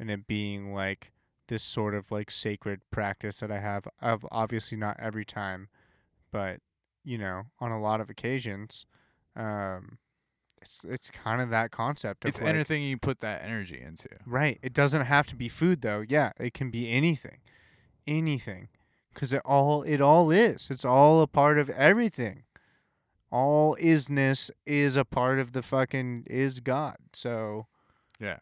and it being, like, this sort of, like, sacred practice that I have. Of obviously not every time, but, you know, on a lot of occasions. It's kind of that concept. It's, like, anything you put that energy into. Right. It doesn't have to be food, though. Yeah, it can be anything. Anything. Because it all is. It's all a part of everything. All isness is a part of the fucking is God. So. Yeah.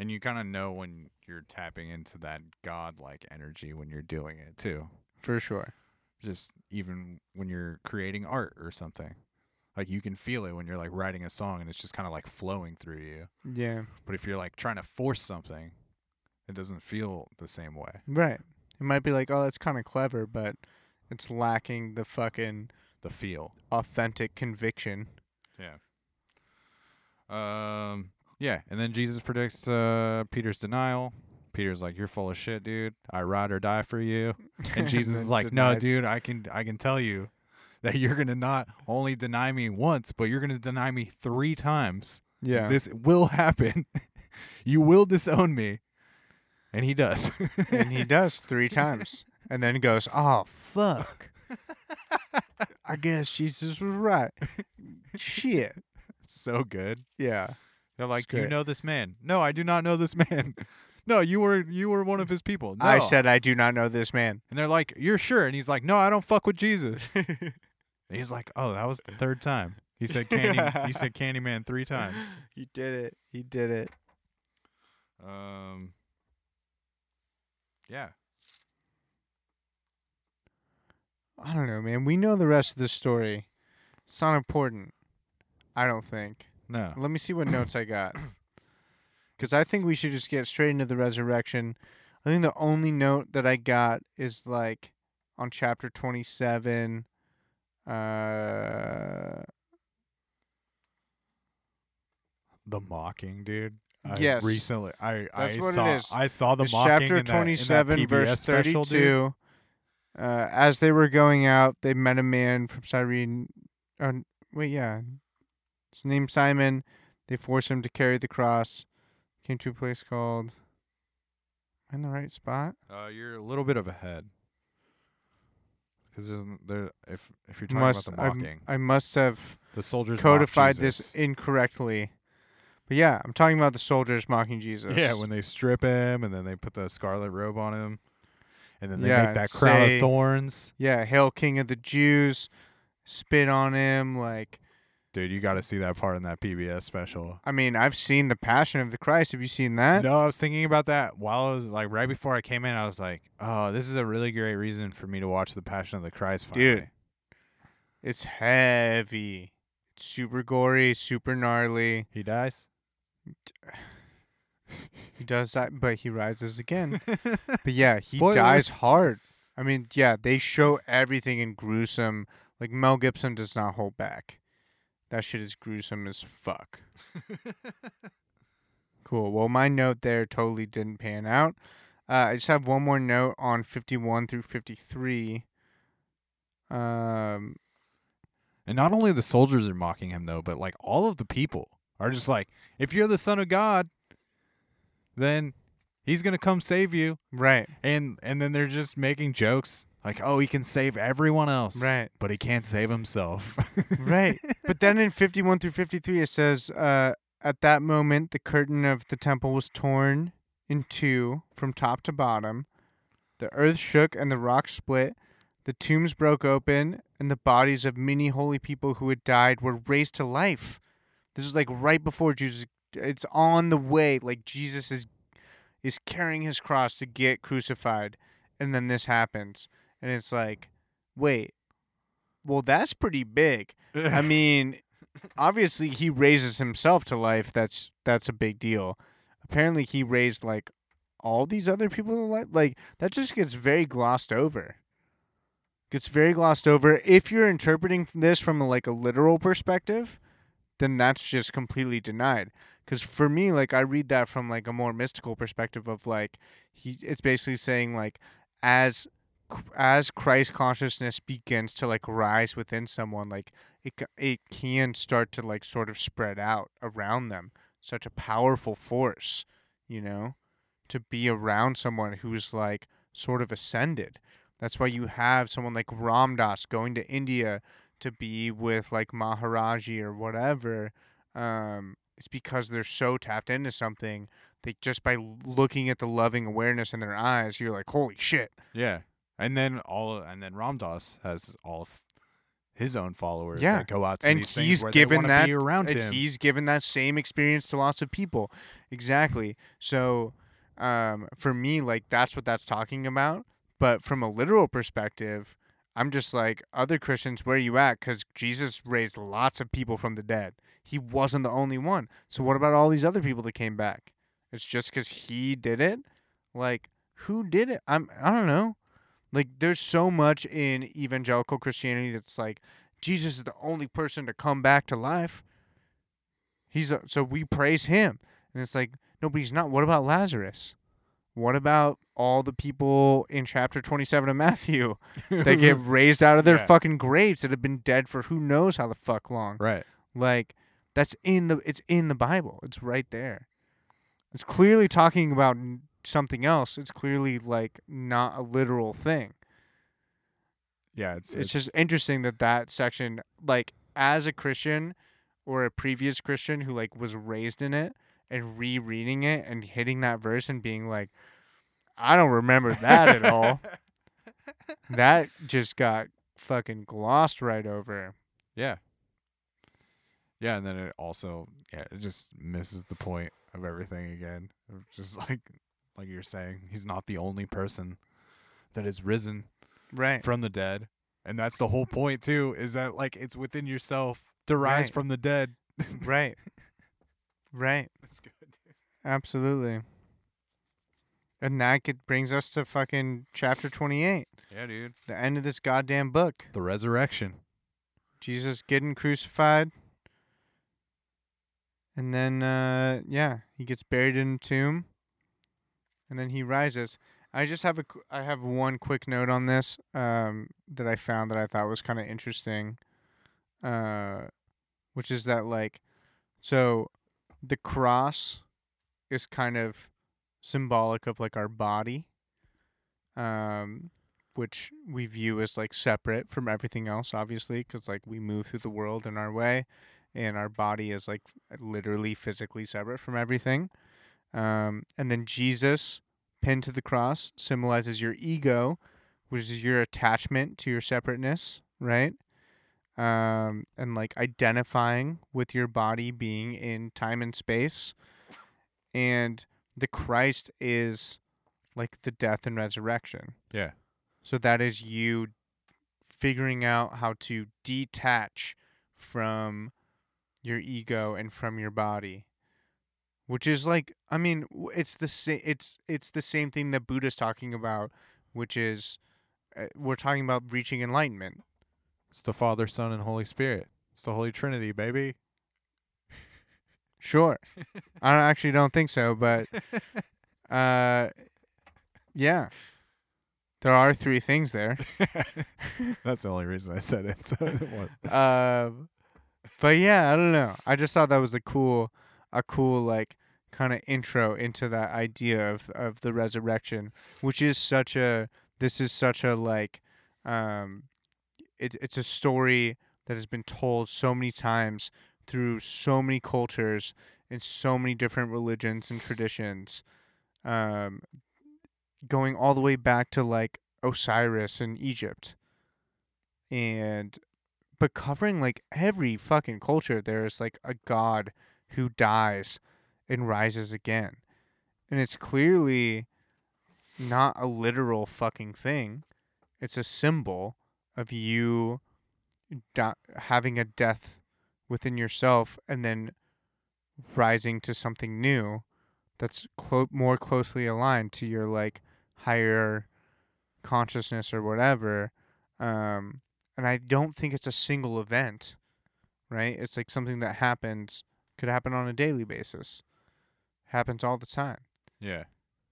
And you kind of know when you're tapping into that God-like energy when you're doing it, too. For sure. Just even when you're creating art or something. Like, you can feel it when you're, like, writing a song and it's just kind of, like, flowing through you. Yeah. But if you're, like, trying to force something, it doesn't feel the same way. Right. It might be like, oh, that's kind of clever, but it's lacking the fucking... the feel. Authentic conviction. Yeah. Yeah. And then Jesus predicts Peter's denial. Peter's like, you're full of shit, dude. I ride or die for you. And Jesus is like, no, dude, I can tell you that you're going to not only deny me once, but you're going to deny me three times. Yeah. This will happen. You will disown me. And he does. And he does three times. And then goes, oh, fuck. I guess Jesus was right. Shit. So good. Yeah. They're like, you know this man. No, I do not know this man. No, you were one of his people. No. I said, I do not know this man. And they're like, you're sure? And he's like, no, I don't fuck with Jesus. He's like, oh, that was the third time. He said Candyman three times. He did it. He did it. Yeah. I don't know, man. We know the rest of this story. It's not important, I don't think. No. Let me see what notes I got. Because I think we should just get straight into the resurrection. I think the only note that I got is, like, on chapter 27... the mocking, dude. Yes. Recently, I saw it. I saw the mocking chapter 27, verse 32. Special, as they were going out, they met a man from Cyrene. His name's Simon. They forced him to carry the cross. Came to a place called. In the right spot. You're a little bit of ahead. Because if you're talking about the mocking, I must have the soldiers codified this incorrectly. But yeah, I'm talking about the soldiers mocking Jesus. Yeah, when they strip him and then they put the scarlet robe on him, and then they make that crown of thorns. Yeah, hail King of the Jews! Spit on him, like. Dude, you got to see that part in that PBS special. I mean, I've seen The Passion of the Christ. Have you seen that? No, I was thinking about that while I was like right before I came in. I was like, oh, this is a really great reason for me to watch The Passion of the Christ finally. Dude, it's heavy. It's super gory, super gnarly. He dies? He does die, but he rises again. But yeah, he dies hard. I mean, yeah, they show everything in gruesome. Like Mel Gibson does not hold back. That shit is gruesome as fuck. Cool. Well, my note there totally didn't pan out. I just have one more note on 51 through 53. And not only the soldiers are mocking him, though, but like all of the people are just like, if you're the son of God, then he's going to come save you. Right. And then they're just making jokes. Like, oh, he can save everyone else, right? But he can't save himself, right? But then in 51 through 53, it says, at that moment, the curtain of the temple was torn in two from top to bottom. The earth shook and the rocks split. The tombs broke open, and the bodies of many holy people who had died were raised to life. This is like right before Jesus. It's on the way. Like Jesus is carrying his cross to get crucified, and then this happens. And it's like, wait, well, that's pretty big. I mean, obviously he raises himself to life. That's a big deal. Apparently he raised, like, all these other people to life. Like, that just gets very glossed over. Gets very glossed over. If you're interpreting this from, like, a literal perspective, then that's just completely denied. Because for me, like, I read that from, like, a more mystical perspective of, like, it's basically saying, like, as Christ consciousness begins to, like, rise within someone, like, it can start to, like, sort of spread out around them. Such a powerful force, you know, to be around someone who's, like, sort of ascended. That's why you have someone like Ram Dass going to India to be with, like, Maharaji or whatever. It's because they're so tapped into something. They just by looking at the loving awareness in their eyes, you're like, holy shit. Yeah. And then Ram Dass has all of his own followers that go out to these things where they want to be around him. And he's given that same experience to lots of people. Exactly. So for me, like, that's what that's talking about. But from a literal perspective, I'm just like, other Christians, where are you at? Because Jesus raised lots of people from the dead. He wasn't the only one. So what about all these other people that came back? It's just because he did it? Like, who did it? I don't know. Like, there's so much in evangelical Christianity that's like, Jesus is the only person to come back to life. So we praise him. And it's like, no, but he's not. What about Lazarus? What about all the people in chapter 27 of Matthew that get raised out of their fucking graves that have been dead for who knows how the fuck long? Right. Like, that's it's in the Bible. It's right there. It's clearly talking about something else. It's clearly, like, not a literal thing. Yeah, it's just interesting that section, like, as a Christian or a previous Christian who, like, was raised in it and rereading it and hitting that verse and being like, I don't remember that at all. That just got fucking glossed right over. Yeah. Yeah, and then it also, it just misses the point of everything again. Just like you're saying, he's not the only person that is risen from the dead. And that's the whole point, too, is that, like, it's within yourself to rise from the dead. Right. Right. That's good. Absolutely. And that brings us to fucking chapter 28. Yeah, dude. The end of this goddamn book. The resurrection. Jesus getting crucified. And then, he gets buried in a tomb, and then he rises. I just have I have one quick note on this that I found that I thought was kind of interesting, which is that, like, so the cross is kind of symbolic of, like, our body, which we view as, like, separate from everything else, obviously, because, like, we move through the world in our way, and our body is, like, literally physically separate from everything. And then Jesus pinned to the cross symbolizes your ego, which is your attachment to your separateness, right? And like identifying with your body being in time and space. And the Christ is like the death and resurrection. Yeah. So that is you figuring out how to detach from your ego and from your body. Which is like, I mean, it's the same thing that Buddha's talking about, which is we're talking about reaching enlightenment. It's the Father, Son, and Holy Spirit. It's the Holy Trinity, baby. Sure. I actually don't think so, but yeah. There are three things there. That's the only reason I said it. So but yeah, I don't know. I just thought that was a cool like kind of intro into that idea of the resurrection, which is such a like it's a story that has been told so many times through so many cultures and so many different religions and traditions, going all the way back to like Osiris in Egypt, but covering like every fucking culture there is like a god who dies and rises again. And it's clearly not a literal fucking thing. It's a symbol of you having a death within yourself and then rising to something new that's more closely aligned to your like higher consciousness or whatever. And I don't think it's a single event, right? It's like something that happens. Could happen on a daily basis. Happens all the time. Yeah.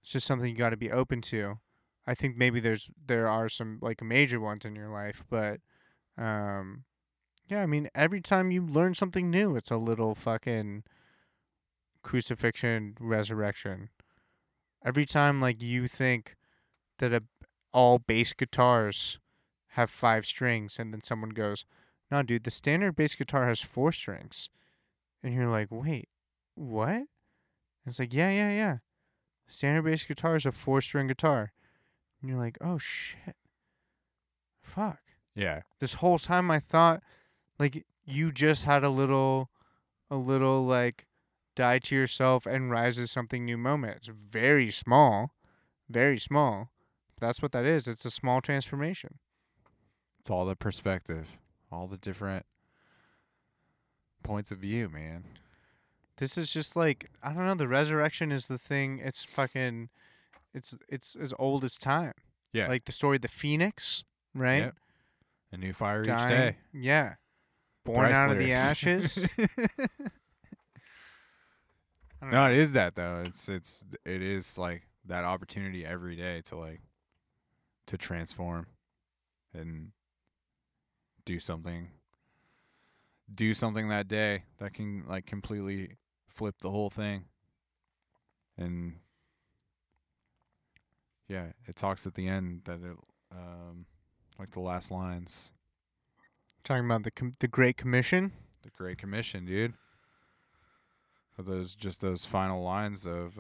It's just something you got to be open to. I think maybe there are some like major ones in your life, but yeah, I mean, every time you learn something new, it's a little fucking crucifixion, resurrection. Every time like you think that all bass guitars have 5 strings, and then someone goes, "No, dude, the standard bass guitar has 4 strings." And you're like, "Wait, what?" And it's like, yeah. Standard bass guitar is a 4-string guitar. And you're like, "Oh, shit. Fuck." Yeah. This whole time I thought, like, you just had a little, like, die to yourself and rise to something new moment. It's very small. Very small. That's what that is. It's a small transformation. It's all the perspective. All the different points of view, man. This is just like, I don't know, the resurrection is the thing. It's fucking it's as old as time. Yeah. Like the story of the Phoenix, right? Yep. A new fire dying, each day. Yeah. Born Price out lyrics. Of the ashes. No, it is that though. It is like that opportunity every day to like to transform and do something that day that can like completely flip the whole thing. And yeah, it talks at the end that it like the last lines talking about the Great Commission. The Great Commission, dude. For those final lines of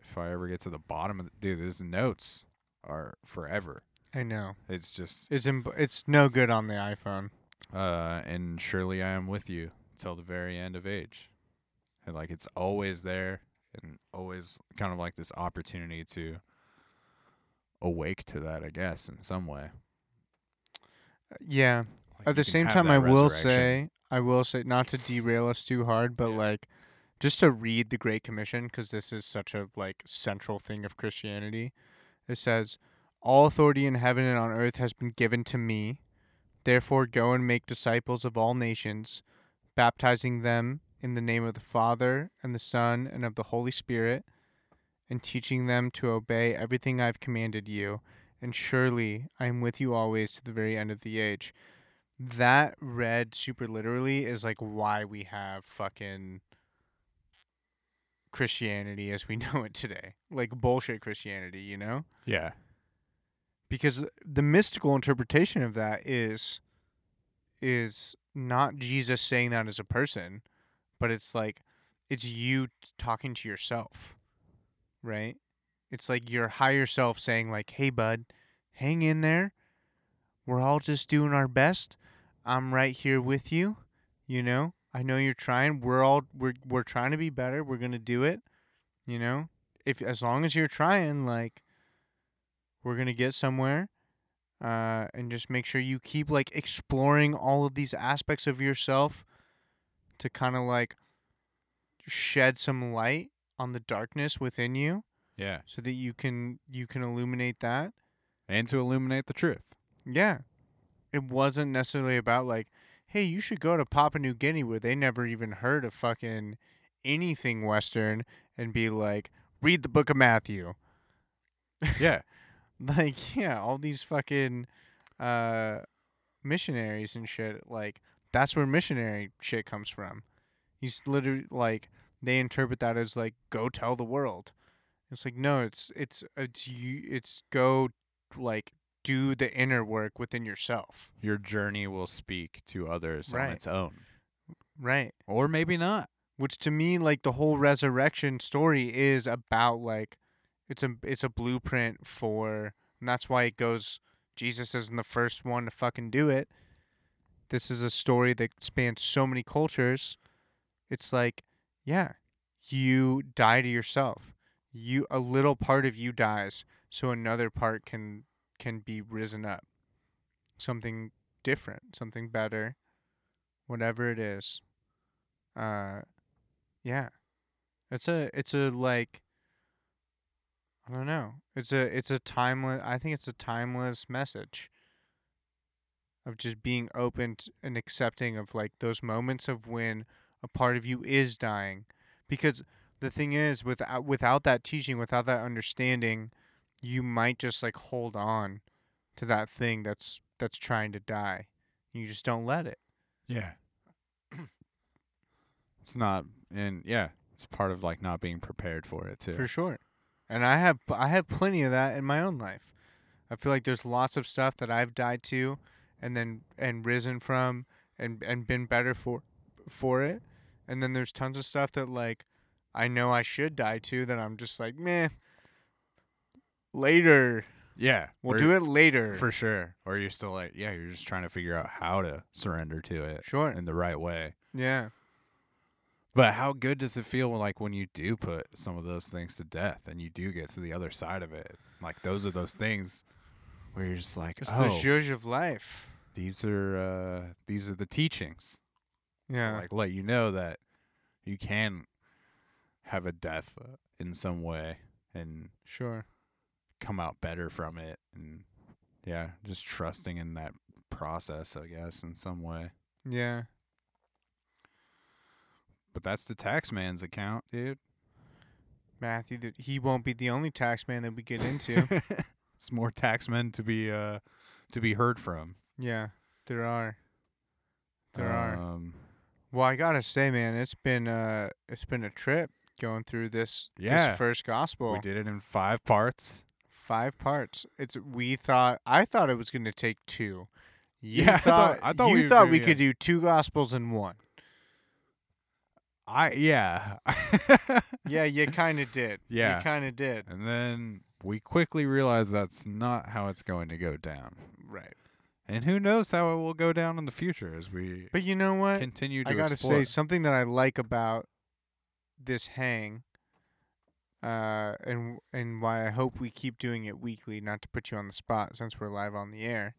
if I ever get to the bottom of dude, these notes are forever. I know. It's just it's no good on the iPhone. And surely I am with you till the very end of age. And like it's always there and always kind of like this opportunity to awake to that, I guess, in some way. Yeah. Like at the same time, I will say not to derail us too hard, but yeah. Like just to read the Great Commission, because this is such a like central thing of Christianity. It says, "All authority in heaven and on earth has been given to me. Therefore, go and make disciples of all nations, baptizing them in the name of the Father, and the Son, and of the Holy Spirit, and teaching them to obey everything I've commanded you, and surely I am with you always to the very end of the age. That read super literally is like why we have fucking Christianity as we know it today. Like bullshit Christianity, you know? Yeah. Because the mystical interpretation of that is not Jesus saying that as a person, but it's like it's you talking to yourself, right? It's like your higher self saying like, hey, bud, hang in there. We're all just doing our best. I'm right here with you. You know, I know you're trying. We're trying to be better. We're going to do it. You know, if as long as you're trying, like we're going to get somewhere. And just make sure you keep like exploring all of these aspects of yourself to kind of like shed some light on the darkness within you. Yeah. So that you can illuminate that. And to illuminate the truth. Yeah. It wasn't necessarily about like, hey, you should go to Papua New Guinea where they never even heard of fucking anything Western and be like, read the book of Matthew. Yeah. Like, yeah, all these fucking missionaries and shit, like, that's where missionary shit comes from. He's literally, like, they interpret that as, like, go tell the world. It's like, no, it's go, like, do the inner work within yourself. Your journey will speak to others on its own. Right. Or maybe not. Which to me, like, the whole resurrection story is about, like, it's a blueprint for, and that's why it goes, Jesus isn't the first one to fucking do it. This is a story that spans so many cultures. It's like, yeah, you die to yourself. A little part of you dies, so another part can be risen up. Something different, something better, whatever it is. Yeah. It's a like, I don't know. It's a timeless, I think it's a timeless message of just being open and accepting of like those moments of when a part of you is dying. Because the thing is, without that teaching, without that understanding, you might just like hold on to that thing that's trying to die. You just don't let it. Yeah. It's not, and yeah, it's part of like not being prepared for it too. For sure. And I have plenty of that in my own life. I feel like there's lots of stuff that I've died to and risen from and been better for it. And then there's tons of stuff that like I know I should die to that I'm just like, meh, later. Yeah. We'll do it later. For sure. Or you're still like, yeah, you're just trying to figure out how to surrender to it. Sure. In the right way. Yeah. But how good does it feel like when you do put some of those things to death and you do get to the other side of it? Like, those are those things where you're just like, it's the zhuzh of life. These are the teachings. Yeah. Like, let you know that you can have a death in some way and sure come out better from it. And, yeah, just trusting in that process, I guess, in some way. Yeah. But that's the taxman's account, dude. Matthew, he won't be the only taxman that we get into. It's more taxmen to be heard from. Yeah, there are. Well, I gotta say, man, it's been a trip going through this first gospel. We did it in 5 parts. 5 parts. I thought it was gonna take 2. I thought we could do 2 gospels in 1. Yeah, you kind of did. Yeah. You kind of did. And then we quickly realized that's not how it's going to go down. Right. And who knows how it will go down in the future as we But you know what? Continue to explore. I got to say, something that I like about this hang and why I hope we keep doing it weekly, not to put you on the spot since we're live on the air.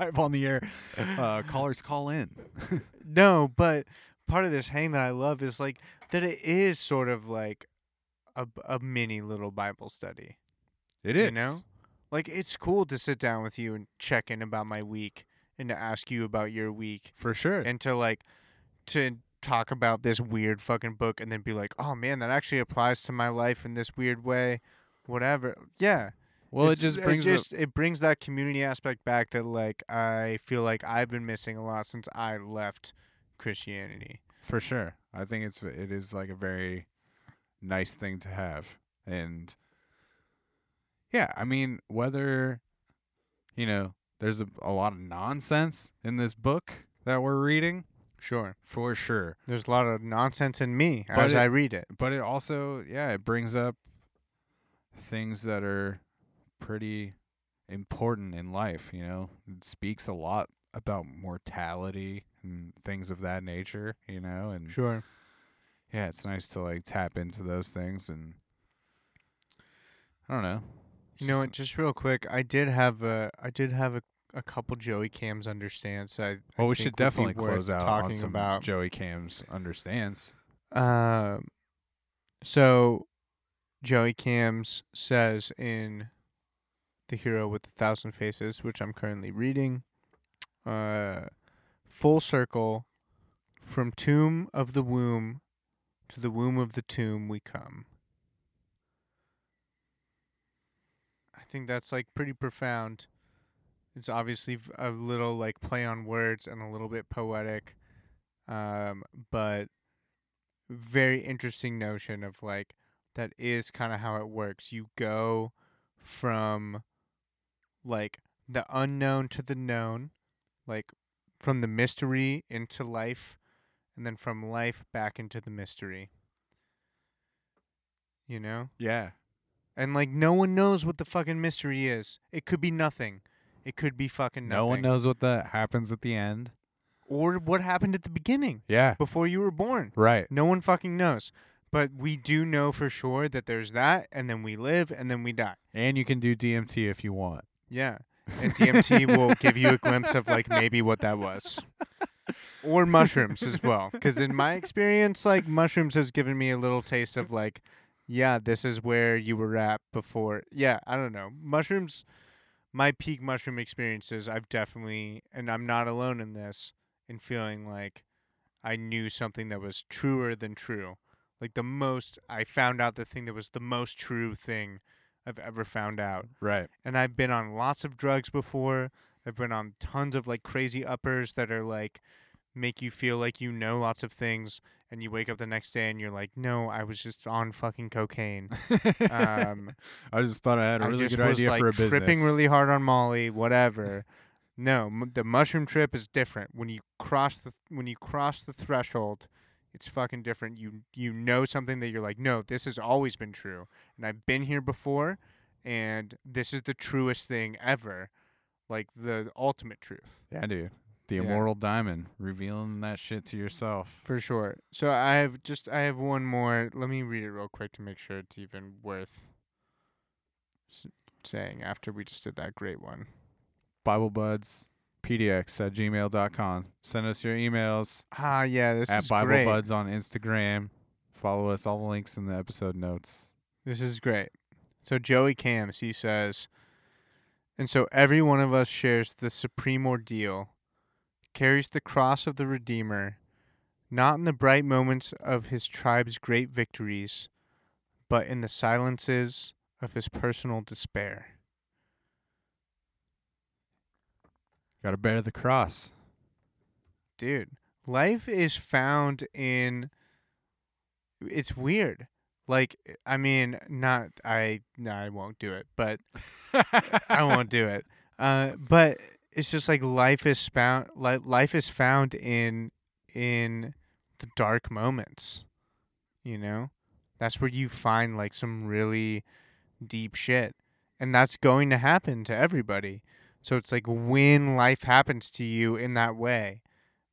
Live on the air. Callers call in. No, but part of this hang that I love is like that it is sort of like a mini little Bible study. It is. You know? Like, it's cool to sit down with you and check in about my week and to ask you about your week. For sure. And to like, to talk about this weird fucking book and then be like, oh man, that actually applies to my life in this weird way, whatever. Yeah. Well, it brings that community aspect back that like I feel like I've been missing a lot since I left Christianity. For sure. I think it is like a very nice thing to have. And yeah, I mean, whether, you know, there's a lot of nonsense in this book that we're reading. Sure. For sure. There's a lot of nonsense in me as I read it. But it also, yeah, it brings up things that are pretty important in life, you know. It speaks a lot about mortality and things of that nature, you know. And sure. Yeah, it's nice to like tap into those things. And I don't know. You know, just real quick, I did have a couple Joey Cams understands. Well, we should definitely close out on some about Joey Cams understands. So Joey Cams says in The Hero with a Thousand Faces, which I'm currently reading, full circle, from tomb of the womb to the womb of the tomb we come. I think that's like pretty profound. It's obviously a little like play on words and a little bit poetic, but very interesting notion of like that is kind of how it works. You go from like the unknown to the known, like from the mystery into life, and then from life back into the mystery. You know? Yeah. And like no one knows what the fucking mystery is. It could be nothing. It could be fucking nothing. No one knows what that happens at the end. Or what happened at the beginning. Yeah. Before you were born. Right. No one fucking knows. But we do know for sure that there's that, and then we live, and then we die. And you can do DMT if you want. Yeah. And DMT will give you a glimpse of, like, maybe what that was. Or mushrooms as well. Because in my experience, like, mushrooms has given me a little taste of, like, yeah, this is where you were at before. Yeah, I don't know. Mushrooms... My peak mushroom experiences, I've definitely, and I'm not alone in this, in feeling like I knew something that was truer than true. Like I found out the thing that was the most true thing I've ever found out. Right. And I've been on lots of drugs before. I've been on tons of like crazy uppers that are like, make you feel like you know lots of things. And you wake up the next day and you're like, no, I was just on fucking cocaine. I just thought I had a really good idea for a business. Tripping really hard on Molly, whatever. No, the mushroom trip is different. When you cross the threshold, it's fucking different. You know something that you're like, no, this has always been true, and I've been here before, and this is the truest thing ever, like the ultimate truth. Yeah, dude. The immortal diamond, revealing that shit to yourself. For sure. So I have one more. Let me read it real quick to make sure it's even worth saying after we just did that great one. BibleBudsPDX@gmail.com. Send us your emails. Ah, yeah, this is great. At BibleBuds on Instagram. Follow us. All the links in the episode notes. This is great. So Joey Cams, he says, and so every one of us shares the supreme ordeal, carries the cross of the Redeemer, not in the bright moments of his tribe's great victories, but in the silences of his personal despair. Gotta bear the cross. Dude, life is found in... It's weird. Like, I mean, I won't do it, but... I won't do it. But... It's just like life is found in the dark moments, you know? That's where you find like some really deep shit. And that's going to happen to everybody. So it's like when life happens to you in that way,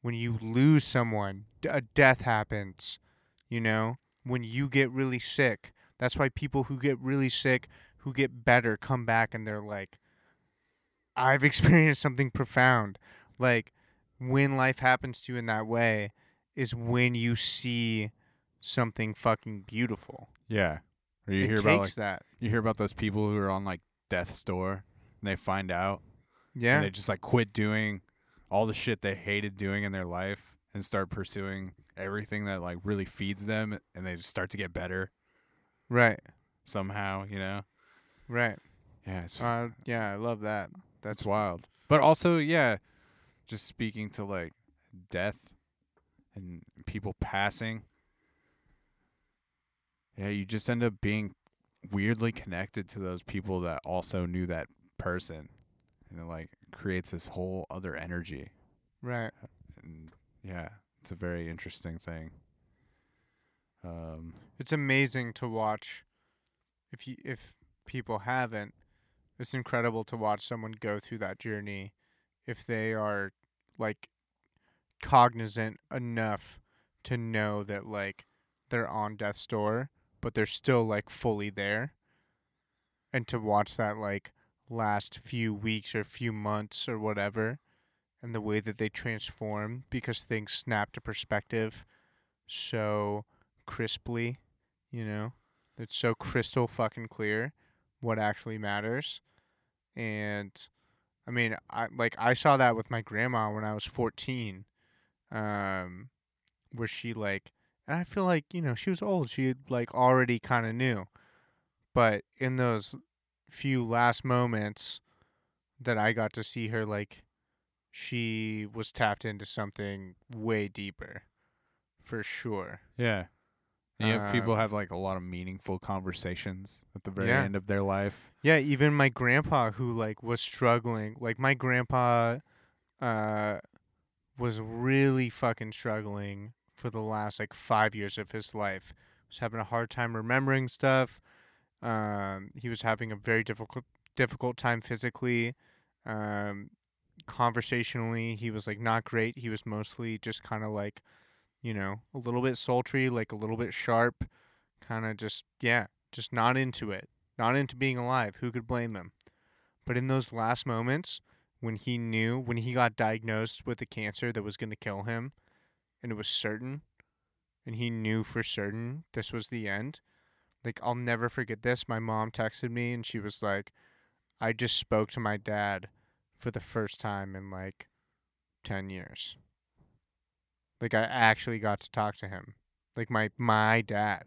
when you lose someone, a death happens, you know? When you get really sick, that's why people who get really sick, who get better, come back and they're like, I've experienced something profound. Like, when life happens to you in that way is when you see something fucking beautiful. Yeah. Or you hear about like, that. You hear about those people who are on, like, death's door, and they find out. Yeah. And they just, like, quit doing all the shit they hated doing in their life and start pursuing everything that like really feeds them, and they just start to get better. Right. Somehow, you know? Right. Yeah. I love that. That's wild. But also, yeah, just speaking to like death and people passing. Yeah, you just end up being weirdly connected to those people that also knew that person. And it like creates this whole other energy. Right. And yeah, it's a very interesting thing. It's amazing to watch. If people haven't, it's incredible to watch someone go through that journey if they are like cognizant enough to know that like they're on death's door, but they're still like fully there. And to watch that like last few weeks or few months or whatever, and the way that they transform because things snap to perspective so crisply, you know, it's so crystal fucking clear what actually matters. And I mean, I saw that with my grandma when I was 14, where she like, and I feel like, you know, she was old, she like already kind of knew, but in those few last moments that I got to see her, like she was tapped into something way deeper for sure. Yeah. And you have people have like a lot of meaningful conversations at the very end of their life. Yeah, even my grandpa who like was struggling. Like my grandpa was really fucking struggling for the last like 5 years of his life. Was having a hard time remembering stuff. He was having a very difficult time physically. Conversationally, he was like not great. He was mostly just kind of like, you know, a little bit sultry, like a little bit sharp, kind of just, yeah, just not into it, not into being alive. Who could blame him? But in those last moments when he knew, when he got diagnosed with a cancer that was going to kill him, and it was certain, and he knew for certain this was the end, like, I'll never forget this. My mom texted me and she was like, I just spoke to my dad for the first time in like 10 years. Like, I actually got to talk to him. Like, my dad.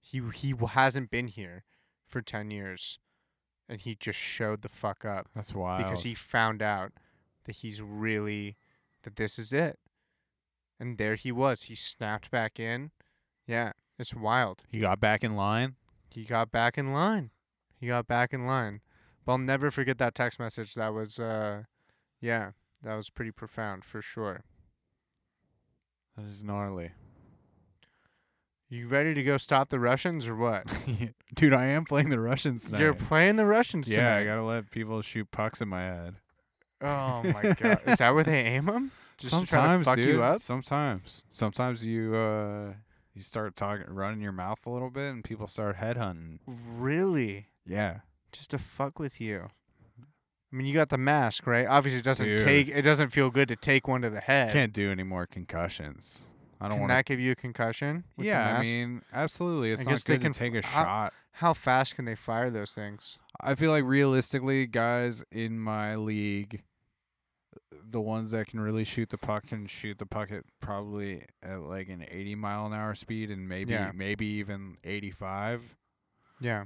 He hasn't been here for 10 years, and he just showed the fuck up. That's wild. Because he found out that that this is it. And there he was. He snapped back in. Yeah, it's wild. He got back in line? He got back in line. But I'll never forget that text message. That was, that was pretty profound for sure. That is gnarly. You ready to go stop the Russians or what? Dude, I am playing the Russians tonight. You're playing the Russians tonight. Yeah, I got to let people shoot pucks in my head. Oh, my God. Is that where they aim them? Just sometimes, to fuck you up? Sometimes. Sometimes you start talking, running your mouth a little bit, and people start headhunting. Really? Yeah. Just to fuck with you. I mean, you got the mask, right? Obviously, it doesn't feel good to take one to the head. Can't do any more concussions. Can that give you a concussion? Yeah, I mean, absolutely. It's not good to take a shot. How fast can they fire those things? I feel like realistically, guys in my league, the ones that can really shoot the puck can shoot the puck at probably at like an 80 mile an hour speed, and maybe even 85. Yeah.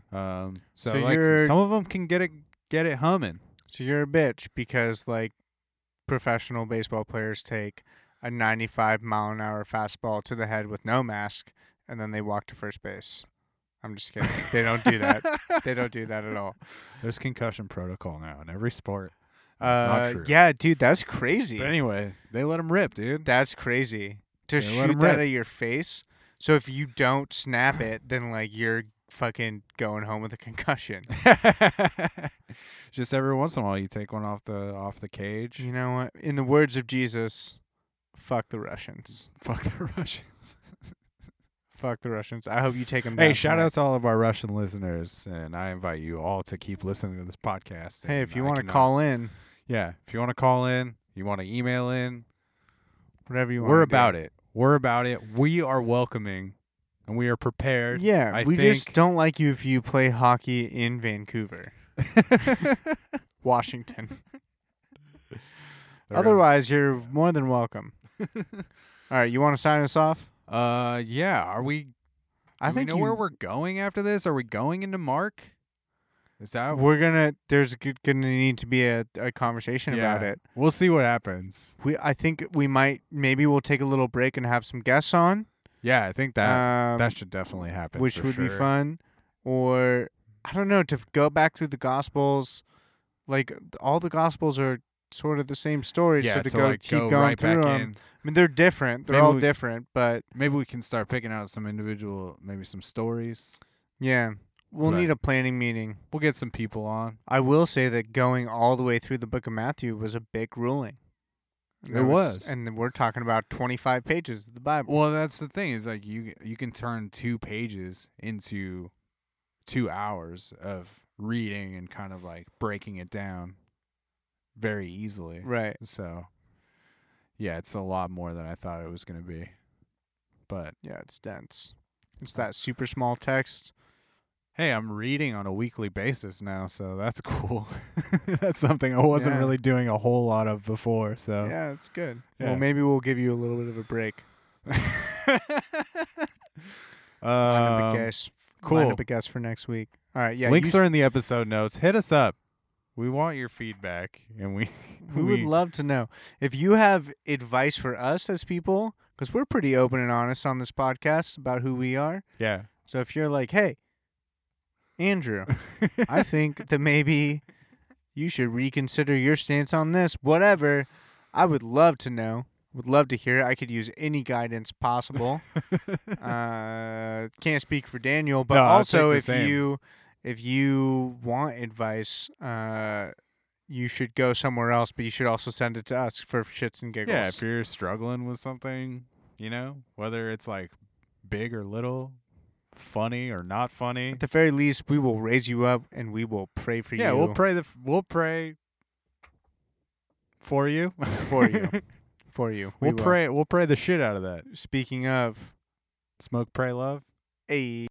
So like some of them can get it humming. So you're a bitch because, like, professional baseball players take a 95-mile-an-hour fastball to the head with no mask, and then they walk to first base. I'm just kidding. They don't do that. They don't do that at all. There's concussion protocol now in every sport. That's not true. Yeah, dude, that's crazy. But anyway, they let them rip, dude. That's crazy. To shoot that at your face. So if you don't snap it, then, like, you're fucking going home with a concussion. Just every once in a while you take one off the cage. You know what? In the words of Jesus, fuck the Russians. Fuck the Russians. Fuck the Russians. I hope you take them down. Hey, shout out to all of our Russian listeners, and I invite you all to keep listening to this podcast. Hey, if you want to call in. Yeah, if you want to call in, you want to email in, whatever you want. We're about it. We are welcoming. And we are prepared. Yeah, we just don't like you if you play hockey in Vancouver. Washington. Otherwise, you're more than welcome. All right, you want to sign us off? Yeah. Are we? Do we know where we're going after this? Are we going into Mark? Is that There's gonna need to be a conversation about it. We'll see what happens. I think we might. Maybe we'll take a little break and have some guests on. Yeah, I think that that should definitely happen. Which would be fun. Or I don't know, to go back through the Gospels. Like all the Gospels are sort of the same story. Yeah, so to go right through back them. In. I mean, they're different. They're all different, but maybe we can start picking out some individual, maybe some stories. Yeah. We'll need a planning meeting. We'll get some people on. I will say that going all the way through the book of Matthew was a big ruling. It was. And we're talking about 25 pages of the Bible. Well, that's the thing. Is like you can turn 2 pages into 2 hours of reading and kind of like breaking it down very easily. Right. So, yeah, it's a lot more than I thought it was going to be. But yeah, it's dense. It's that super small text. Hey, I'm reading on a weekly basis now, so that's cool. That's something I wasn't really doing a whole lot of before. So yeah, it's good. Yeah. Well, maybe we'll give you a little bit of a break. Cool. Line up a guest for next week. All right. Yeah. Links are in the episode notes. Hit us up. We want your feedback, and we would love to know if you have advice for us as people, because we're pretty open and honest on this podcast about who we are. Yeah. So if you're like, hey, Andrew, I think that maybe you should reconsider your stance on this, whatever. I would love to know. Would love to hear it. I could use any guidance possible. Can't speak for Daniel, but also if you want advice, you should go somewhere else, but you should also send it to us for shits and giggles. Yeah, if you're struggling with something, you know, whether it's like big or little, funny or not funny. At the very least, we will raise you up and we will pray for you. Yeah, we'll pray for you. We'll pray the shit out of that. Speaking of smoke, pray, love. Hey.